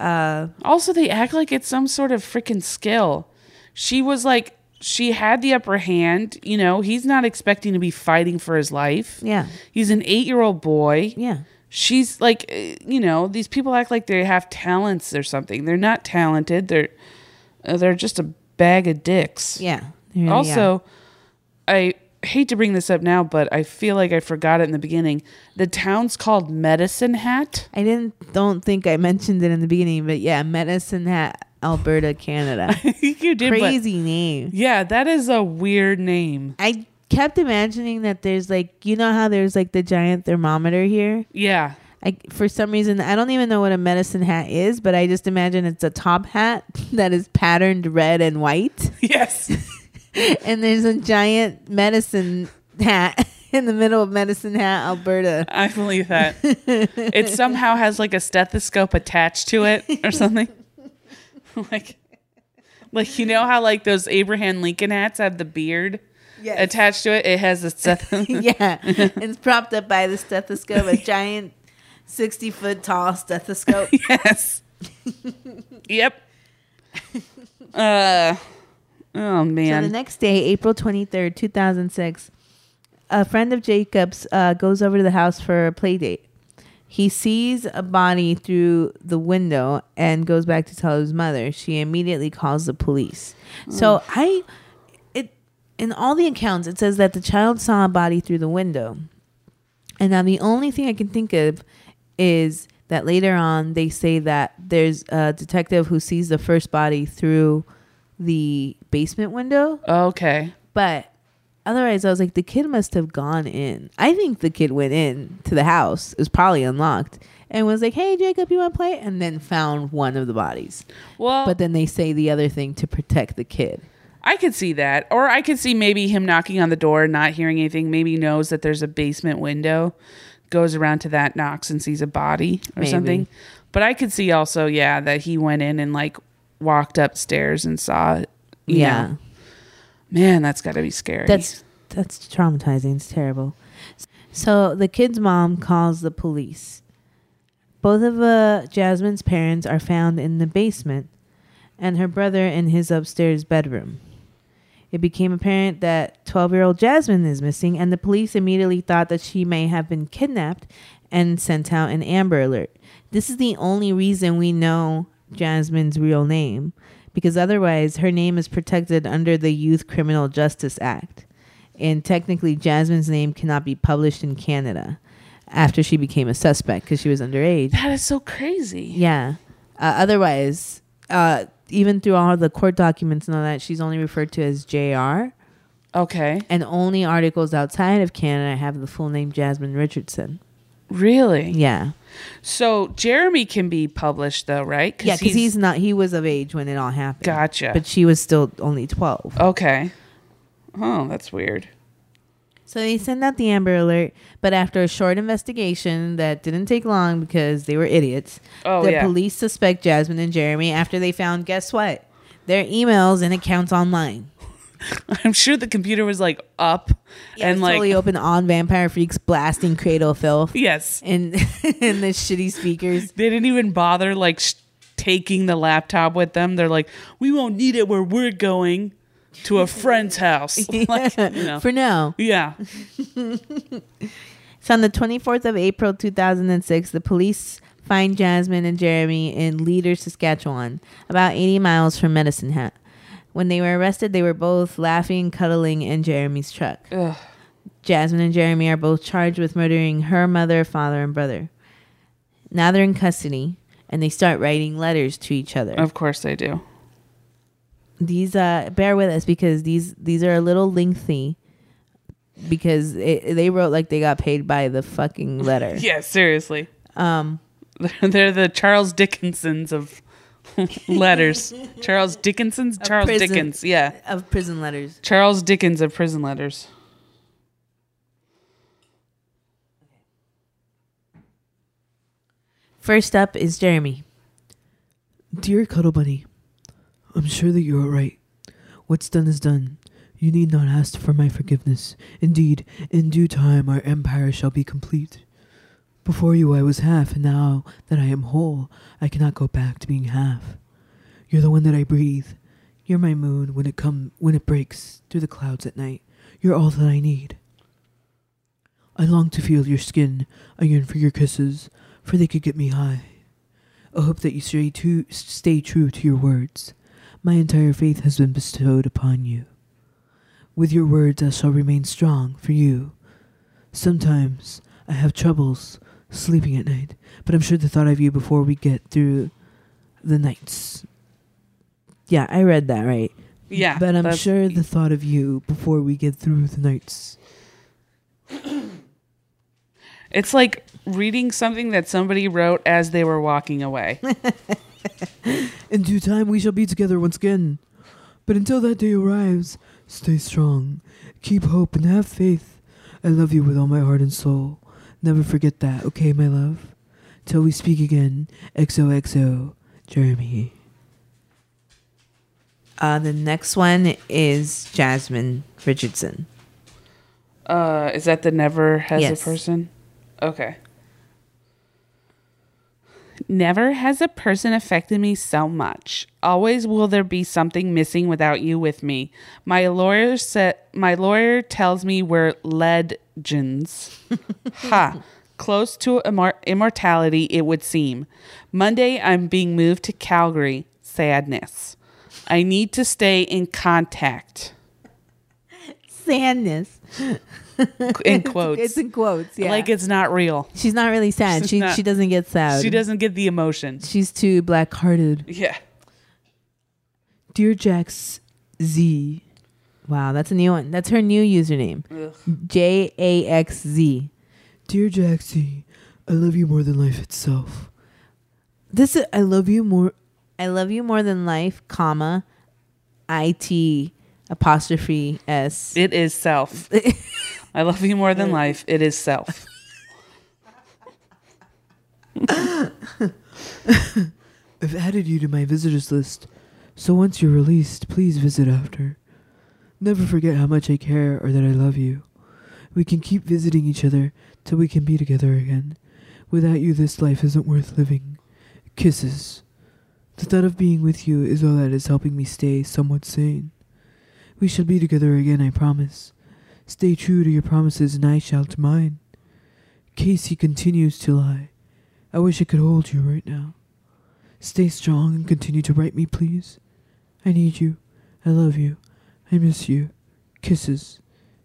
Uh, also, they act like it's some sort of freaking skill. She was like, she had the upper hand. You know, he's not expecting to be fighting for his life. Yeah. He's an eight-year-old boy. Yeah. She's like, you know, these people act like they have talents or something. They're not talented. They're, uh, they're just a bag of dicks. Yeah. Really also, are. I hate to bring this up now, but I feel like I forgot it in the beginning. The town's called Medicine Hat. I didn't, don't think I mentioned it in the beginning, but yeah, Medicine Hat, Alberta, Canada. You did. Crazy but, name. Yeah, that is a weird name. I kept imagining that there's like, you know how there's like the giant thermometer here? Yeah. I, for some reason, I don't even know what a medicine hat is, but I just imagine it's a top hat that is patterned red and white. Yes. And there's a giant medicine hat in the middle of Medicine Hat, Alberta. I believe that. It somehow has like a stethoscope attached to it or something. like, like you know how like those Abraham Lincoln hats have the beard? Yes. Attached to it, it has a stethoscope. Yeah, it's propped up by the stethoscope, a giant sixty foot tall stethoscope. Yes. Yep. Uh, oh man. So the next day, April twenty-third, two thousand six, a friend of Jacob's uh, goes over to the house for a play date. He sees a body through the window and goes back to tell his mother. She immediately calls the police. Oh. So I. In all the accounts, it says that the child saw a body through the window. And now the only thing I can think of is that later on they say that there's a detective who sees the first body through the basement window. Okay. But otherwise, I was like, the kid must have gone in. I think the kid went in to the house. It was probably unlocked. And was like, hey, Jacob, you want to play? And then found one of the bodies. Well, but then they say the other thing to protect the kid. I could see that. Or I could see maybe him knocking on the door, not hearing anything. Maybe he knows that there's a basement window, goes around to that, knocks, and sees a body or maybe. Something. But I could see also, yeah, that he went in and like walked upstairs and saw it. Yeah. Know. Man, that's got to be scary. That's that's traumatizing. It's terrible. So the kid's mom calls the police. Both of uh, Jasmine's parents are found in the basement and her brother in his upstairs bedroom. It became apparent that twelve-year-old Jasmine is missing, and the police immediately thought that she may have been kidnapped and sent out an Amber Alert. This is the only reason we know Jasmine's real name, because otherwise her name is protected under the Youth Criminal Justice Act. And technically, Jasmine's name cannot be published in Canada after she became a suspect because she was underage. That is so crazy. Yeah. Uh, otherwise, uh, even through all the court documents and all that, she's only referred to as J R. Okay. And only articles outside of Canada have the full name Jasmine Richardson. Really? Yeah. So Jeremy can be published though, right? Cause yeah, because he's, he's not. He was of age when it all happened. Gotcha. But she was still only twelve. Okay. Oh, that's weird. So they send out the Amber Alert, but after a short investigation that didn't take long because they were idiots, oh, the yeah. police suspect Jasmine and Jeremy after they found, guess what? Their emails and accounts online. I'm sure the computer was like up yeah, and like totally open on Vampirefreaks blasting Cradle of Filth. Yes. And, and the shitty speakers. They didn't even bother like sh- taking the laptop with them. They're like, we won't need it where we're going. To a friend's house. Like, yeah, you know. For now. Yeah. So on the twenty-fourth of April, two thousand six, the police find Jasmine and Jeremy in Leader, Saskatchewan, about eighty miles from Medicine Hat. When they were arrested, they were both laughing, cuddling in Jeremy's truck. Ugh. Jasmine and Jeremy are both charged with murdering her mother, father, and brother. Now they're in custody, and they start writing letters to each other. Of course they do. These uh, bear with us because these these are a little lengthy because it, they wrote like they got paid by the fucking letter. Yeah, seriously. Um, they're the Charles Dickinsons of letters. Charles Dickinsons, Charles prison, Dickens, yeah, of prison letters. Charles Dickens of prison letters. First up is Jeremy. Dear Cuddle Bunny, I'm sure that you are right. What's done is done. You need not ask for my forgiveness. Indeed, in due time our empire shall be complete. Before you I was half, and now that I am whole, I cannot go back to being half. You're the one that I breathe. You're my moon when it come when it breaks through the clouds at night. You're all that I need. I long to feel your skin. I yearn for your kisses, for they could get me high. I hope that you stay, to, stay true to your words. My entire faith has been bestowed upon you. With your words I shall remain strong for you. Sometimes I have troubles sleeping at night, but I'm sure the thought of you before we get through the nights. Yeah, I read that right. Yeah. But I'm sure the thought of you before we get through the nights. It's like reading something that somebody wrote as they were walking away. In due time, we shall be together once again. But until that day arrives, stay strong, keep hope, and have faith. I love you with all my heart and soul. Never forget that, okay, my love? Till we speak again, X O X O, Jeremy. Uh, the next one is Jasmine Richardson. Uh, is that the never has yes. a person? Okay. Never has a person affected me so much. Always will there be something missing without you with me. My lawyer said. My lawyer tells me we're legends. Ha. Close to immor- immortality, it would seem. Monday, I'm being moved to Calgary. Sadness. I need to stay in contact. Sadness. In quotes. It's in quotes, yeah. Like it's not real. She's not really sad. She's she not, she doesn't get sad. She doesn't get the emotion. She's too black-hearted. Yeah. Dear Jax Z. Wow, that's a new one. That's her new username. Ugh. J A X Z. Dear Jax Z, I love you more than life itself. This is, I love you more... I love you more than life, comma, I T, apostrophe, S. It is self. I love you more than life. It is self. I've added you to my visitors list, so once you're released, please visit after. Never forget how much I care or that I love you. We can keep visiting each other till we can be together again. Without you, this life isn't worth living. Kisses. The thought of being with you is all that is helping me stay somewhat sane. We shall be together again, I promise. Stay true to your promises and I shall to mine. Casey continues to lie. I wish I could hold you right now. Stay strong and continue to write me, please. I need you. I love you. I miss you. Kisses.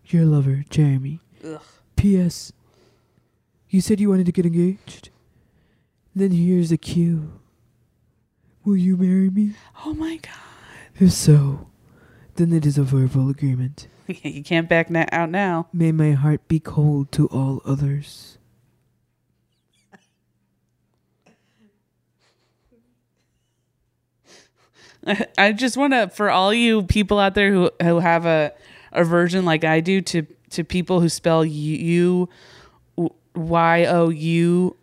Your lover, Jeremy. Ugh. P S. You said you wanted to get engaged? Then here's a cue. Will you marry me? Oh, my God. If so, then it is a verbal agreement. You can't back na- out now. May my heart be cold to all others. I, I just want to, for all you people out there who, who have a aversion like I do to, to people who spell you, Y O U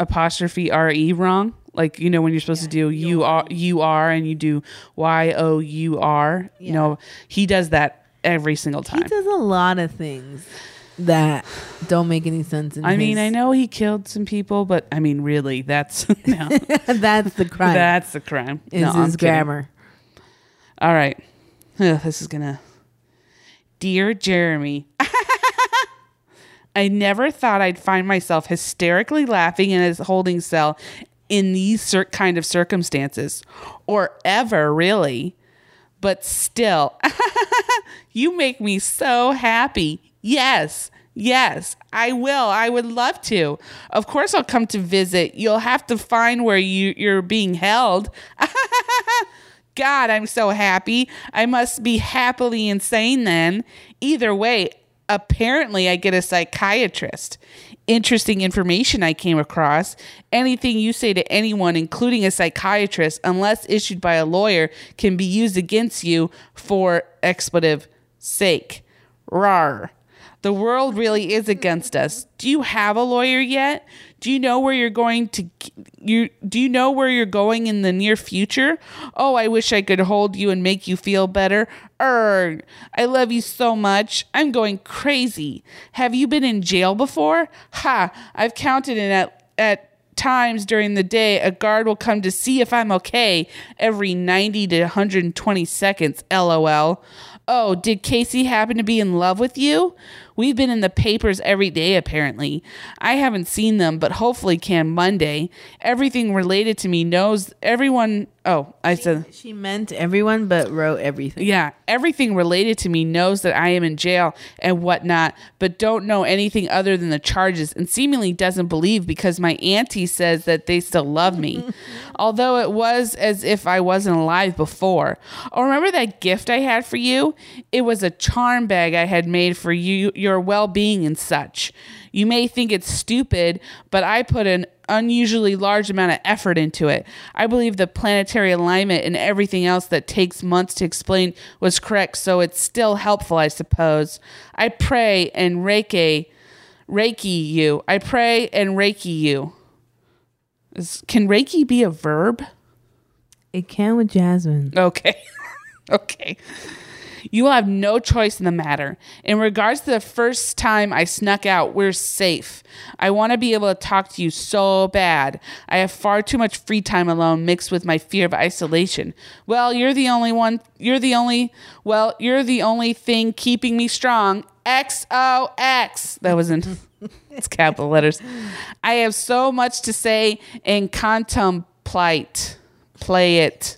apostrophe R E wrong. Like, you know, when you're supposed yeah, to do you are, you are, and you do Y O U R, yeah. You know, he does that every single time. He does a lot of things that don't make any sense. In I his... mean, I know he killed some people, but I mean, really, that's, no. That's the crime. That's the crime. Is no, his I'm grammar. Kidding. All right. Ugh, this is going to, dear Jeremy, I never thought I'd find myself hysterically laughing in his holding cell in these cer- kind of circumstances, or ever really, but still, you make me so happy. Yes, yes, I will. I would love to. Of course, I'll come to visit. You'll have to find where you, you're being held. God, I'm so happy. I must be happily insane then. Either way, apparently I get a psychiatrist. Interesting information I came across. Anything you say to anyone, including a psychiatrist, unless issued by a lawyer, can be used against you for expletive sake. Rar. The world really is against us. Do you have a lawyer yet? Do you know where you're going to you do you know where you're going in the near future? Oh, I wish I could hold you and make you feel better. Err, I love you so much. I'm going crazy. Have you been in jail before? Ha, I've counted it at at times during the day a guard will come to see if I'm okay every ninety to one hundred twenty seconds. L O L. Oh, did Casey happen to be in love with you? We've been in the papers every day, apparently. I haven't seen them, but hopefully can Monday. Everything related to me knows everyone. Oh, I she, said. She meant everyone, but wrote everything. Yeah. Everything related to me knows that I am in jail and whatnot, but don't know anything other than the charges and seemingly doesn't believe because my auntie says that they still love me. Although it was as if I wasn't alive before. Oh, remember that gift I had for you? It was a charm bag I had made for you, your well-being and such. You may think it's stupid, but I put an unusually large amount of effort into it. I believe the planetary alignment and everything else that takes months to explain was correct, so it's still helpful, I suppose. I pray and reiki, reiki you. I pray and reiki you. Is, can reiki be a verb? It can with Jasmine. Okay. Okay. You will have no choice in the matter. In regards to the first time I snuck out, we're safe. I want to be able to talk to you so bad. I have far too much free time alone mixed with my fear of isolation. Well, you're the only one. You're the only. Well, you're the only thing keeping me strong. X O X. That was in it's capital letters. I have so much to say and contemplate. Play it.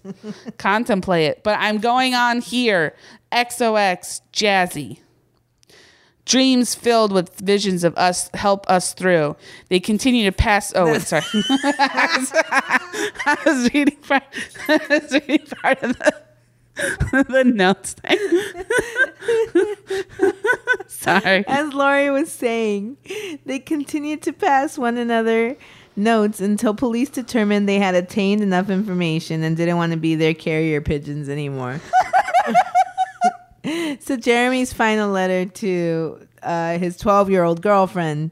Contemplate it. But I'm going on here. X O X Jazzy. Dreams filled with visions of us help us through. They continue to pass. Oh, wait, sorry. I, was, I, was reading part, I was reading part of the, the notes thing. Sorry. As Lauri was saying, they continue to pass one another notes until police determined they had attained enough information and didn't want to be their carrier pigeons anymore. So Jeremy's final letter to uh, his twelve-year-old girlfriend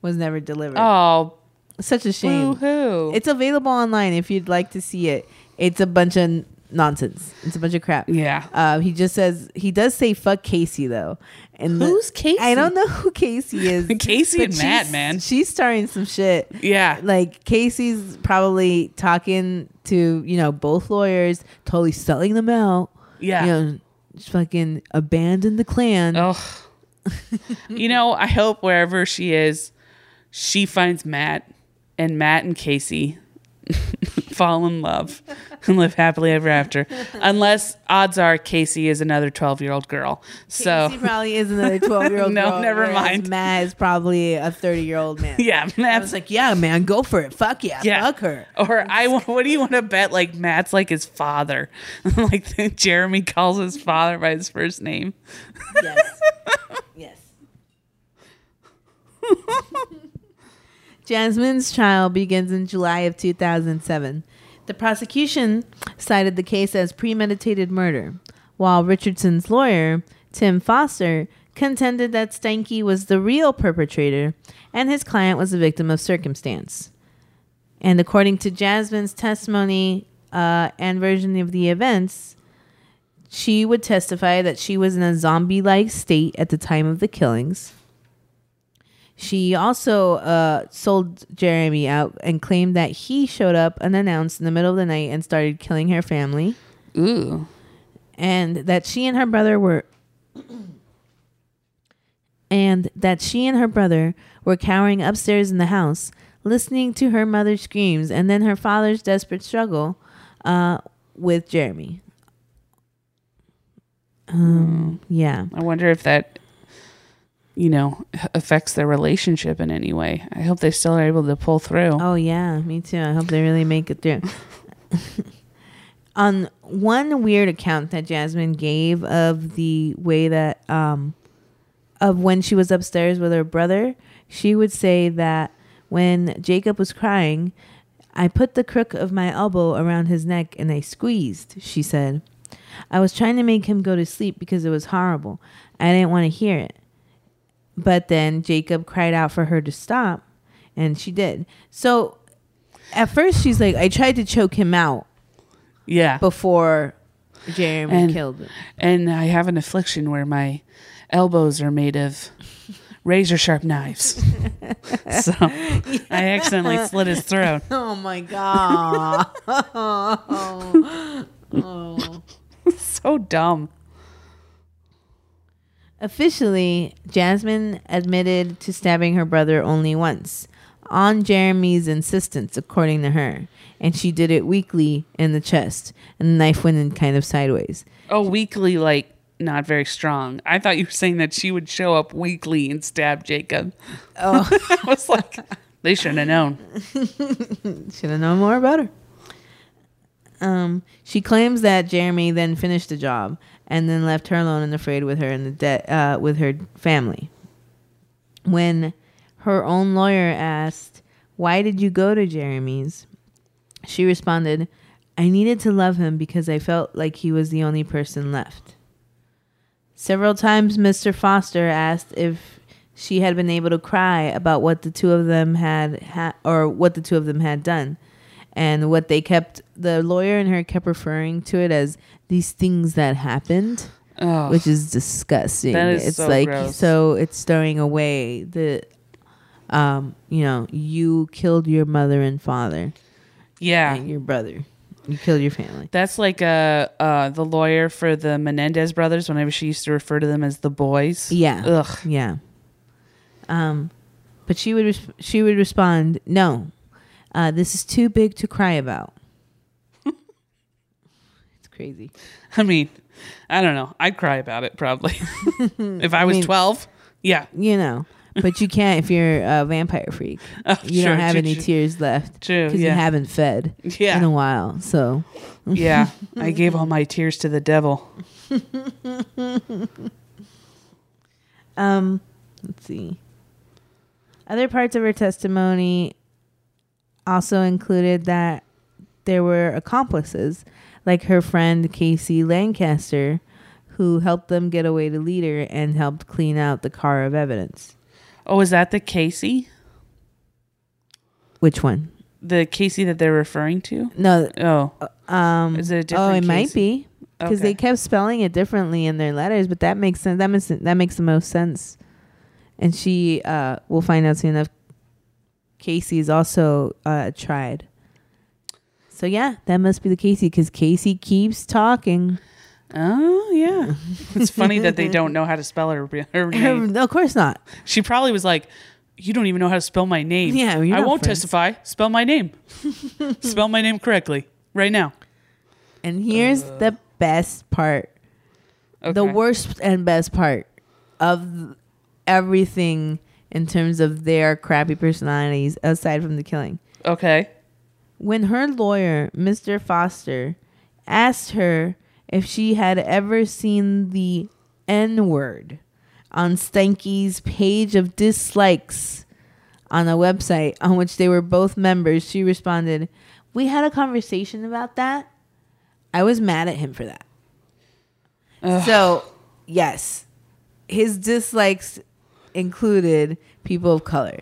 was never delivered. Oh, such a shame. Woo-hoo. It's available online if you'd like to see it. It's a bunch of nonsense. It's a bunch of crap. Yeah. Uh, he just says he does say fuck Casey though. And who's the, Casey? I don't know who Casey is. Casey and Matt, man. She's starting some shit. Yeah. Like Casey's probably talking to, you know, both lawyers, totally selling them out. Yeah. You know, just fucking abandon the clan. Oh, you know, I hope wherever she is, she finds Matt and Matt and Casey fall in love and live happily ever after. Unless odds are Casey is another twelve-year-old girl. So Casey probably is another twelve-year-old no, girl. No, never mind. Matt is probably a thirty-year-old man. Yeah, Matt's I was like, yeah, man, go for it. Fuck yeah, yeah. Fuck her. Or I. What do you want to bet? Like Matt's like his father. Like Jeremy calls his father by his first name. Yes. Yes. Jasmine's trial begins in July of two thousand seven. The prosecution cited the case as premeditated murder, while Richardson's lawyer, Tim Foster, contended that Steinke was the real perpetrator and his client was a victim of circumstance. And according to Jasmine's testimony uh, and version of the events, she would testify that she was in a zombie-like state at the time of the killings. She also uh, sold Jeremy out and claimed that he showed up unannounced in the middle of the night and started killing her family. Ooh. And that she and her brother were and that she and her brother were cowering upstairs in the house, listening to her mother's screams and then her father's desperate struggle uh, with Jeremy. Um, mm. Yeah. I wonder if that, you know, affects their relationship in any way. I hope they still are able to pull through. Oh, yeah, me too. I hope they really make it through. On one weird account that Jasmine gave of the way that, um, of when she was upstairs with her brother, she would say that when Jacob was crying, I put the crook of my elbow around his neck and I squeezed, she said. I was trying to make him go to sleep because it was horrible. I didn't want to hear it. But then Jacob cried out for her to stop, and she did. So at first she's like, I tried to choke him out. Yeah. Before Jeremy and, killed him. And I have an affliction where my elbows are made of razor sharp knives. So yeah. I accidentally slit his throat. Oh my God. Oh. Oh. So dumb. Officially, Jasmine admitted to stabbing her brother only once, on Jeremy's insistence, according to her. And she did it weakly in the chest, and the knife went in kind of sideways. Oh, weakly, like not very strong. I thought you were saying that she would show up weakly and stab Jacob. Oh. I was like, they shouldn't have known. Should have known more about her. Um, she claims that Jeremy then finished the job and then left her alone and afraid with her and the de- uh, with her family. When her own lawyer asked, "Why did you go to Jeremy's?" she responded, "I needed to love him because I felt like he was the only person left." Several times, Mister Foster asked if she had been able to cry about what the two of them had ha- or what the two of them had done. And what they kept, the lawyer and her kept referring to it as these things that happened, oh, which is disgusting. That is it's so like, gross. So it's throwing away the, um, you know, you killed your mother and father. Yeah. And your brother. You killed your family. That's like uh, uh, the lawyer for the Menendez brothers, whenever she used to refer to them as the boys. Yeah. Ugh. Yeah. Um, but she would, res- she would respond, no. Uh, this is too big to cry about. It's crazy. I mean, I don't know. I'd cry about it probably. If I was I mean, twelve. Yeah. You know, but you can't if you're a vampire freak. Oh, you sure, don't have true, any true. tears left. True. Because yeah. you haven't fed yeah. in a while. So. Yeah. I gave all my tears to the devil. um, Let's see. Other parts of her testimony also included that there were accomplices, like her friend Casey Lancaster, who helped them get away to Leader and helped clean out the car of evidence. Oh, is that the Casey? Which one? The Casey that they're referring to? No. Oh. Um, is it a different Oh, it Casey? Might be. Because okay. they kept spelling it differently in their letters, but that makes sense. That makes, that makes the most sense. And she, uh, we'll find out soon enough, Casey's also uh, tried. So yeah, that must be the Casey because Casey keeps talking. Oh yeah. It's funny that they don't know how to spell her, her name. Of course not. She probably was like, you don't even know how to spell my name. Yeah, I won't friends. testify. Spell my name. Spell my name correctly right now. And here's uh, the best part. Okay. The worst and best part of everything in terms of their crappy personalities aside from the killing. Okay. When her lawyer, Mister Foster, asked her if she had ever seen the N-word on Steinke's page of dislikes on a website on which they were both members, she responded, "We had a conversation about that. I was mad at him for that." Ugh. So, yes, his dislikes included people of color.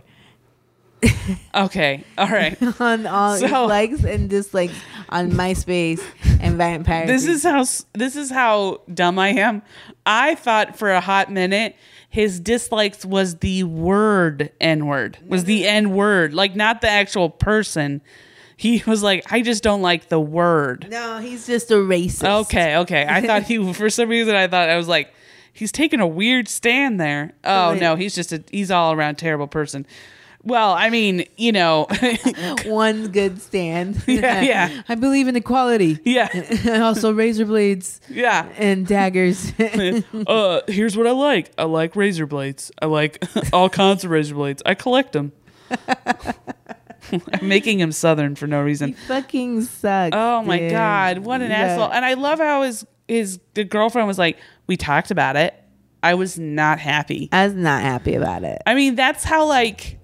Okay, all right. On all so, likes and dislikes on MySpace and Vampire. This is how this is how dumb I am. I thought for a hot minute his dislikes was the word N-word. Was the N-word, like not the actual person. He was like, I just don't like the word. No, he's just a racist. Okay, okay. I thought he for some reason I thought I was like he's taking a weird stand there. Oh, no, he's just a, he's all around terrible person. Well, I mean, you know. One good stand. Yeah, yeah. I believe in equality. Yeah. And also razor blades. Yeah. And daggers. uh, here's what I like. I like razor blades. I like all kinds of razor blades. I collect them. I'm making him Southern for no reason. He fucking sucks. Oh, my dude. God. What an yeah. asshole. And I love how his... His the girlfriend was like, we talked about it. I was not happy. I was not happy about it. I mean, that's how like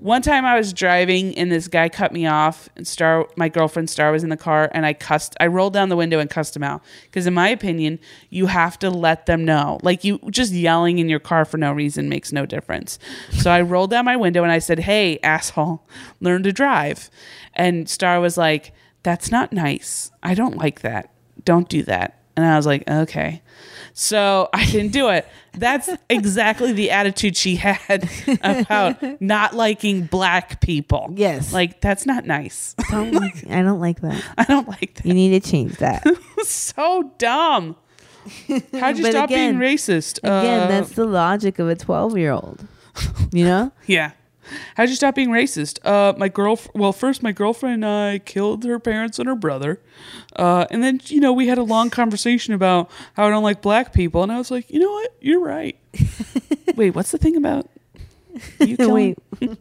One time I was driving and this guy cut me off, and Star, my girlfriend Star, was in the car, and I cussed. I rolled down the window and cussed him out because, in my opinion, you have to let them know. Like, you just yelling in your car for no reason makes no difference. So I rolled down my window and I said, "Hey, asshole, learn to drive." And Star was like, "That's not nice. I don't like that. Don't do that." And I was like, okay. So I didn't do it. That's exactly the attitude she had about not liking black people. Yes. Like, that's not nice. Don't like, I don't like that. I don't like that. You need to change that. So dumb. How'd you stop again, being racist? Again, uh, that's the logic of a twelve-year-old. You know? Yeah. How'd you stop being racist? Uh, my girl. Well, first, my girlfriend and I killed her parents and her brother. Uh, and then, you know, we had a long conversation about how I don't like black people. And I was like, you know what? You're right. Wait, what's the thing about you killing? Wait.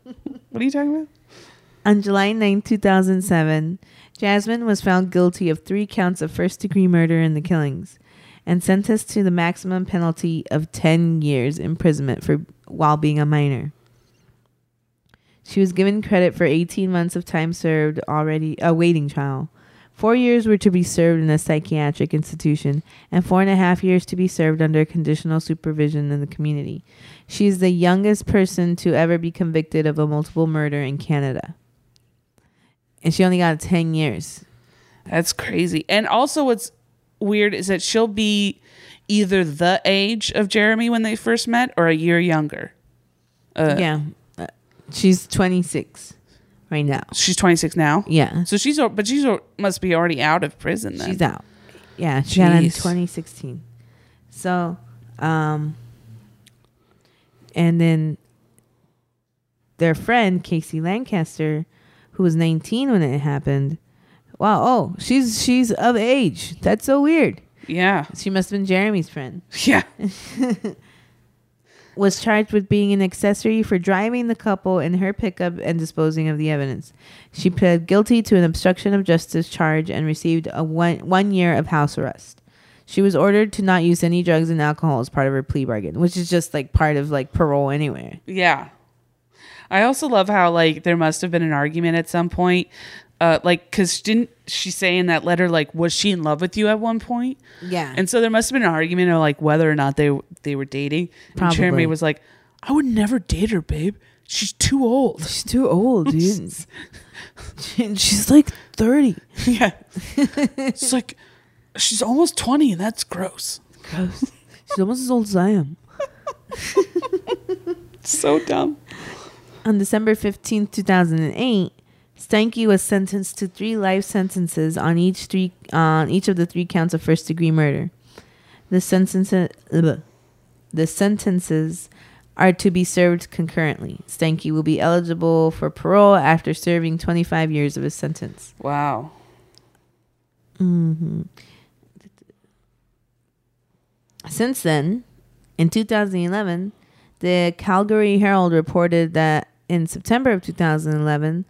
What are you talking about? On July ninth, two thousand seven, Jasmine was found guilty of three counts of first-degree murder in the killings and sentenced to the maximum penalty of ten years imprisonment for while being a minor. She was given credit for eighteen months of time served already awaiting trial. Four years were to be served in a psychiatric institution and four and a half years to be served under conditional supervision in the community. She is the youngest person to ever be convicted of a multiple murder in Canada. And she only got ten years. That's crazy. And also what's weird is that she'll be either the age of Jeremy when they first met or a year younger. Uh, yeah. She's twenty-six right now. She's twenty-six now? Yeah. So she's, but she's must be already out of prison then. She's out. Yeah, she got out in twenty sixteen. So, um, and then their friend, Casey Lancaster, who was nineteen when it happened. Wow, oh, she's she's of age. That's so weird. Yeah. She must have been Jeremy's friend. Yeah. Was charged with being an accessory for driving the couple in her pickup and disposing of the evidence. She pled guilty to an obstruction of justice charge and received a one, one year of house arrest. She was ordered to not use any drugs and alcohol as part of her plea bargain, which is just like part of like parole anyway. Yeah. I also love how like there must have been an argument at some point. Uh, like, because didn't she say in that letter, like, was she in love with you at one point? Yeah. And so there must have been an argument of, like, whether or not they they were dating. Probably. And Jeremy was like, I would never date her, babe. She's too old. She's too old, dude. she, she's, like, thirty. Yeah. It's like, she's almost twenty, and that's gross. Gross. She's almost as old as I am. So dumb. On December fifteenth, two thousand eight... Steinke was sentenced to three life sentences on each three on each of the three counts of first-degree murder. The sentences, the sentences are to be served concurrently. Steinke will be eligible for parole after serving twenty-five years of his sentence. Wow. Mm-hmm. Since then, in two thousand eleven, the Calgary Herald reported that in September of two thousand eleven...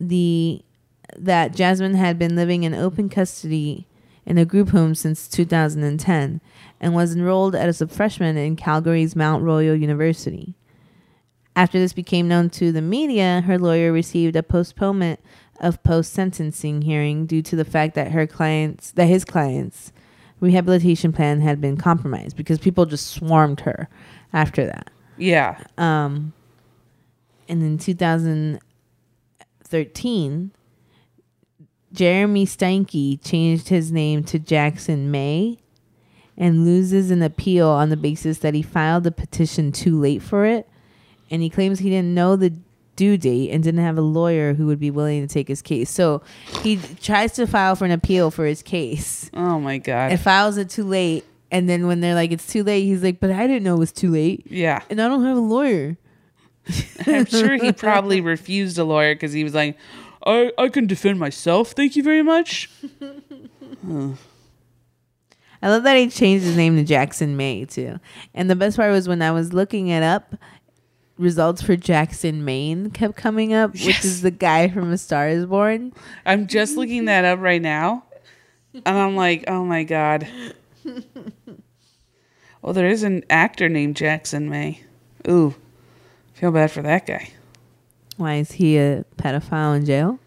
The that Jasmine had been living in open custody in a group home since two thousand ten and was enrolled as a freshman in Calgary's Mount Royal University. After this became known to the media, her lawyer received a postponement of post-sentencing hearing due to the fact that her clients, that his client's rehabilitation plan had been compromised because people just swarmed her after that. Yeah. Um. And in two thousand thirteen, Jeremy Steinke changed his name to Jackson May and loses an appeal on the basis that he filed the petition too late for it, and he claims he didn't know the due date and didn't have a lawyer who would be willing to take his case. So he tries to file for an appeal for his case. Oh my god. And files it too late, and then when they're like, it's too late, he's like, but I didn't know it was too late. Yeah. And I don't have a lawyer. I'm sure he probably refused a lawyer because he was like, I, I can defend myself, thank you very much. Huh. I love that he changed his name to Jackson May too. And the best part was when I was looking it up, results for Jackson Maine kept coming up, which yes. is the guy from A Star Is Born. I'm just looking that up right now. And I'm like, oh my god. Well, there is an actor named Jackson May. Ooh. Feel bad for that guy. Why is he a pedophile in jail?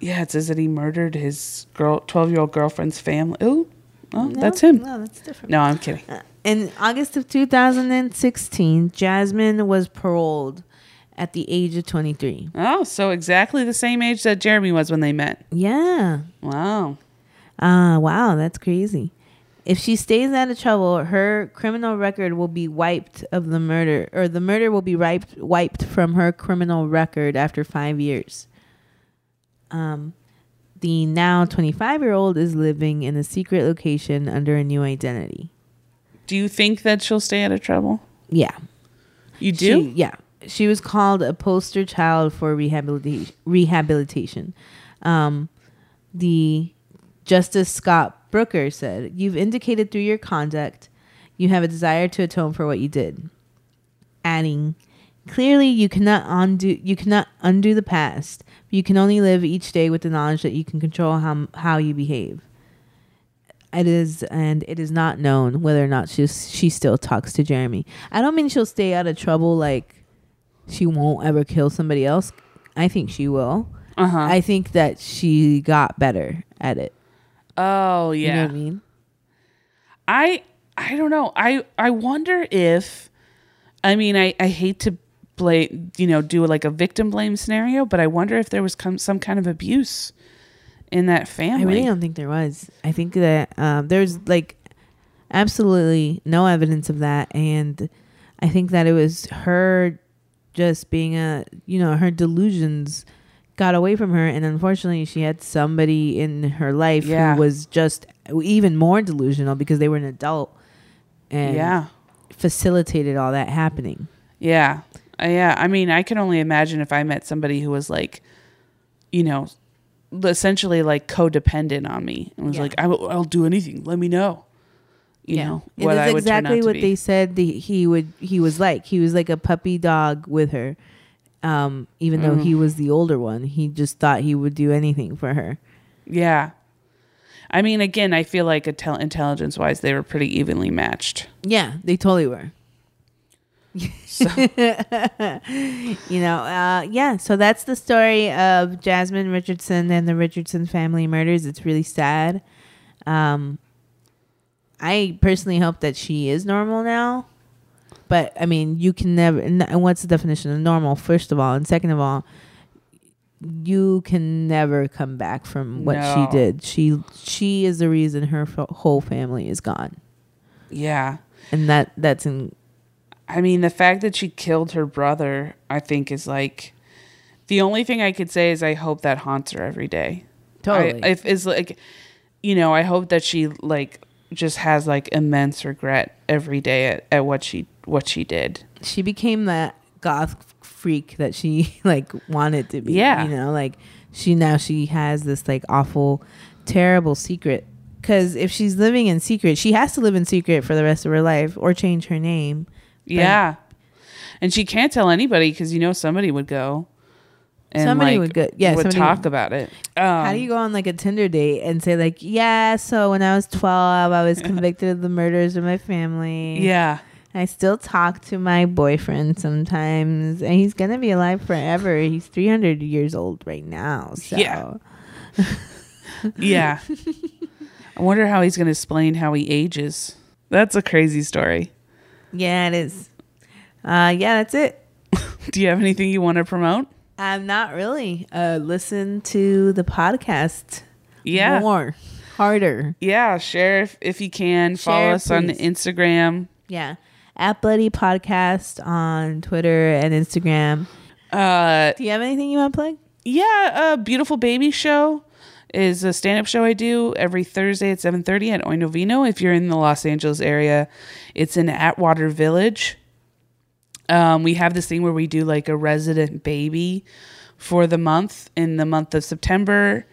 Yeah, it says that he murdered his girl, twelve-year-old girlfriend's family. Ooh, oh, no, that's him. No, that's different. No, I'm kidding. Uh, in August of two thousand sixteen, Jasmine was paroled at the age of twenty-three. Oh, so exactly the same age that Jeremy was when they met. Yeah. Wow. Uh, wow, that's crazy. If she stays out of trouble, her criminal record will be wiped of the murder, or the murder will be wiped wiped from her criminal record after five years. Um, the now twenty-five-year-old is living in a secret location under a new identity. Do you think that she'll stay out of trouble? Yeah. You do? She, yeah. She was called a poster child for rehabilita- rehabilitation. Um, the Justice Scott Brooker said, "You've indicated through your conduct you have a desire to atone for what you did," adding, "Clearly, you cannot undo you cannot undo the past. You can only live each day with the knowledge that you can control how how you behave. It is, and it is not known whether or not she she still talks to Jeremy." I don't mean she'll stay out of trouble, like she won't ever kill somebody else. I think she will. Uh-huh. I think that she got better at it. Oh yeah, you know what I mean? I I don't know. I I wonder if, I mean, I I hate to blame, you know, do like a victim blame scenario, but I wonder if there was com- some kind of abuse in that family. I really don't think there was. I think that um, there's like absolutely no evidence of that, and I think that it was her just being a, you know, her delusions got away from her, and unfortunately she had somebody in her life yeah. who was just even more delusional because they were an adult and yeah. facilitated all that happening. Yeah. Uh, yeah. I mean, I can only imagine if I met somebody who was like, you know, essentially like codependent on me and was yeah. like, I w- I'll do anything. Let me know. You yeah. know, what I would turn out to be. It is exactly what they said the, he would, he was like, he was like a puppy dog with her. Um, even mm-hmm. though he was the older one, he just thought he would do anything for her. Yeah. I mean, again, I feel like intel- intelligence wise, they were pretty evenly matched. Yeah, they totally were. So. You know, uh, yeah. So that's the story of Jasmine Richardson and the Richardson family murders. It's really sad. Um, I personally hope that she is normal now, but I mean, you can never. And what's the definition of normal? First of all, and second of all, you can never come back from what no. she did. She she is the reason her f- whole family is gone. Yeah, and that that's in. I mean, the fact that she killed her brother, I think, is like the only thing I could say is I hope that haunts her every day. Totally. I, if it's like, you know, I hope that she like just has like immense regret every day at, at what she what she did. She became that goth freak that she like wanted to be. Yeah. You know, like she now she has this like awful, terrible secret. Because if she's living in secret, she has to live in secret for the rest of her life or change her name. Yeah. And she can't tell anybody because, you know, somebody would go. And somebody like, would go. Yeah. Would talk would. about it. Um, How do you go on like a Tinder date and say like, yeah, so when I was twelve, I was convicted of the murders of my family. Yeah. I still talk to my boyfriend sometimes and he's going to be alive forever. He's three hundred years old right now. So. Yeah. Yeah. I wonder how he's going to explain how he ages. That's a crazy story. Yeah, it is. Uh, yeah, that's it. Do you have anything you want to promote? I'm not really. Uh, listen to the podcast. Yeah. More. Harder. Yeah. Share if, if you can. Share, Follow us please. on Instagram. Yeah. At Bloody Podcast on Twitter and Instagram. Uh, do you have anything you want to plug? Yeah. Uh, Beautiful Baby Show is a stand-up show I do every Thursday at seven thirty at Oino Vino. If you're in the Los Angeles area, it's in Atwater Village. Um, we have this thing where we do like a resident baby for the month. In the month of September,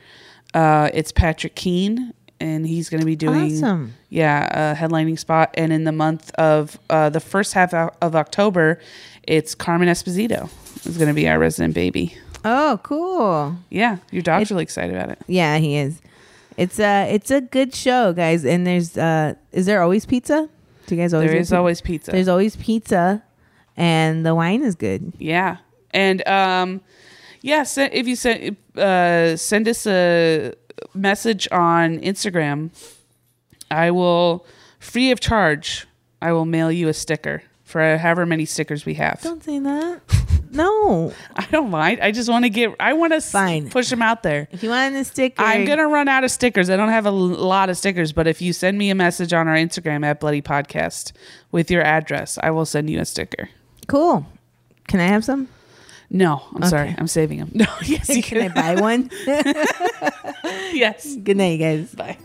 uh, it's Patrick Keane, and he's going to be doing awesome. yeah, a headlining spot. And in the month of uh, the first half of October, it's Carmen Esposito is going to be our resident baby. Oh, cool. Yeah, your dog's it, really excited about it. Yeah, he is. It's a, it's a good show, guys. And there's, uh, is there always pizza? Do you guys always There is pizza? always pizza. There's always pizza. And the wine is good. Yeah. And um, Yeah, send, if you send uh, send us a message on Instagram, I will, free of charge, I will mail you a sticker for however many stickers we have. Don't say that. No, I don't mind. I just want to get. I want to Fine. push them out there. If you want a sticker, I'm gonna run out of stickers. I don't have a l- lot of stickers, but if you send me a message on our Instagram at Bloody Podcast with your address, I will send you a sticker. Cool. Can I have some? No, I'm okay. sorry. I'm saving them. No, yes, you can. Can I buy one? Yes. Good night, you guys. Bye.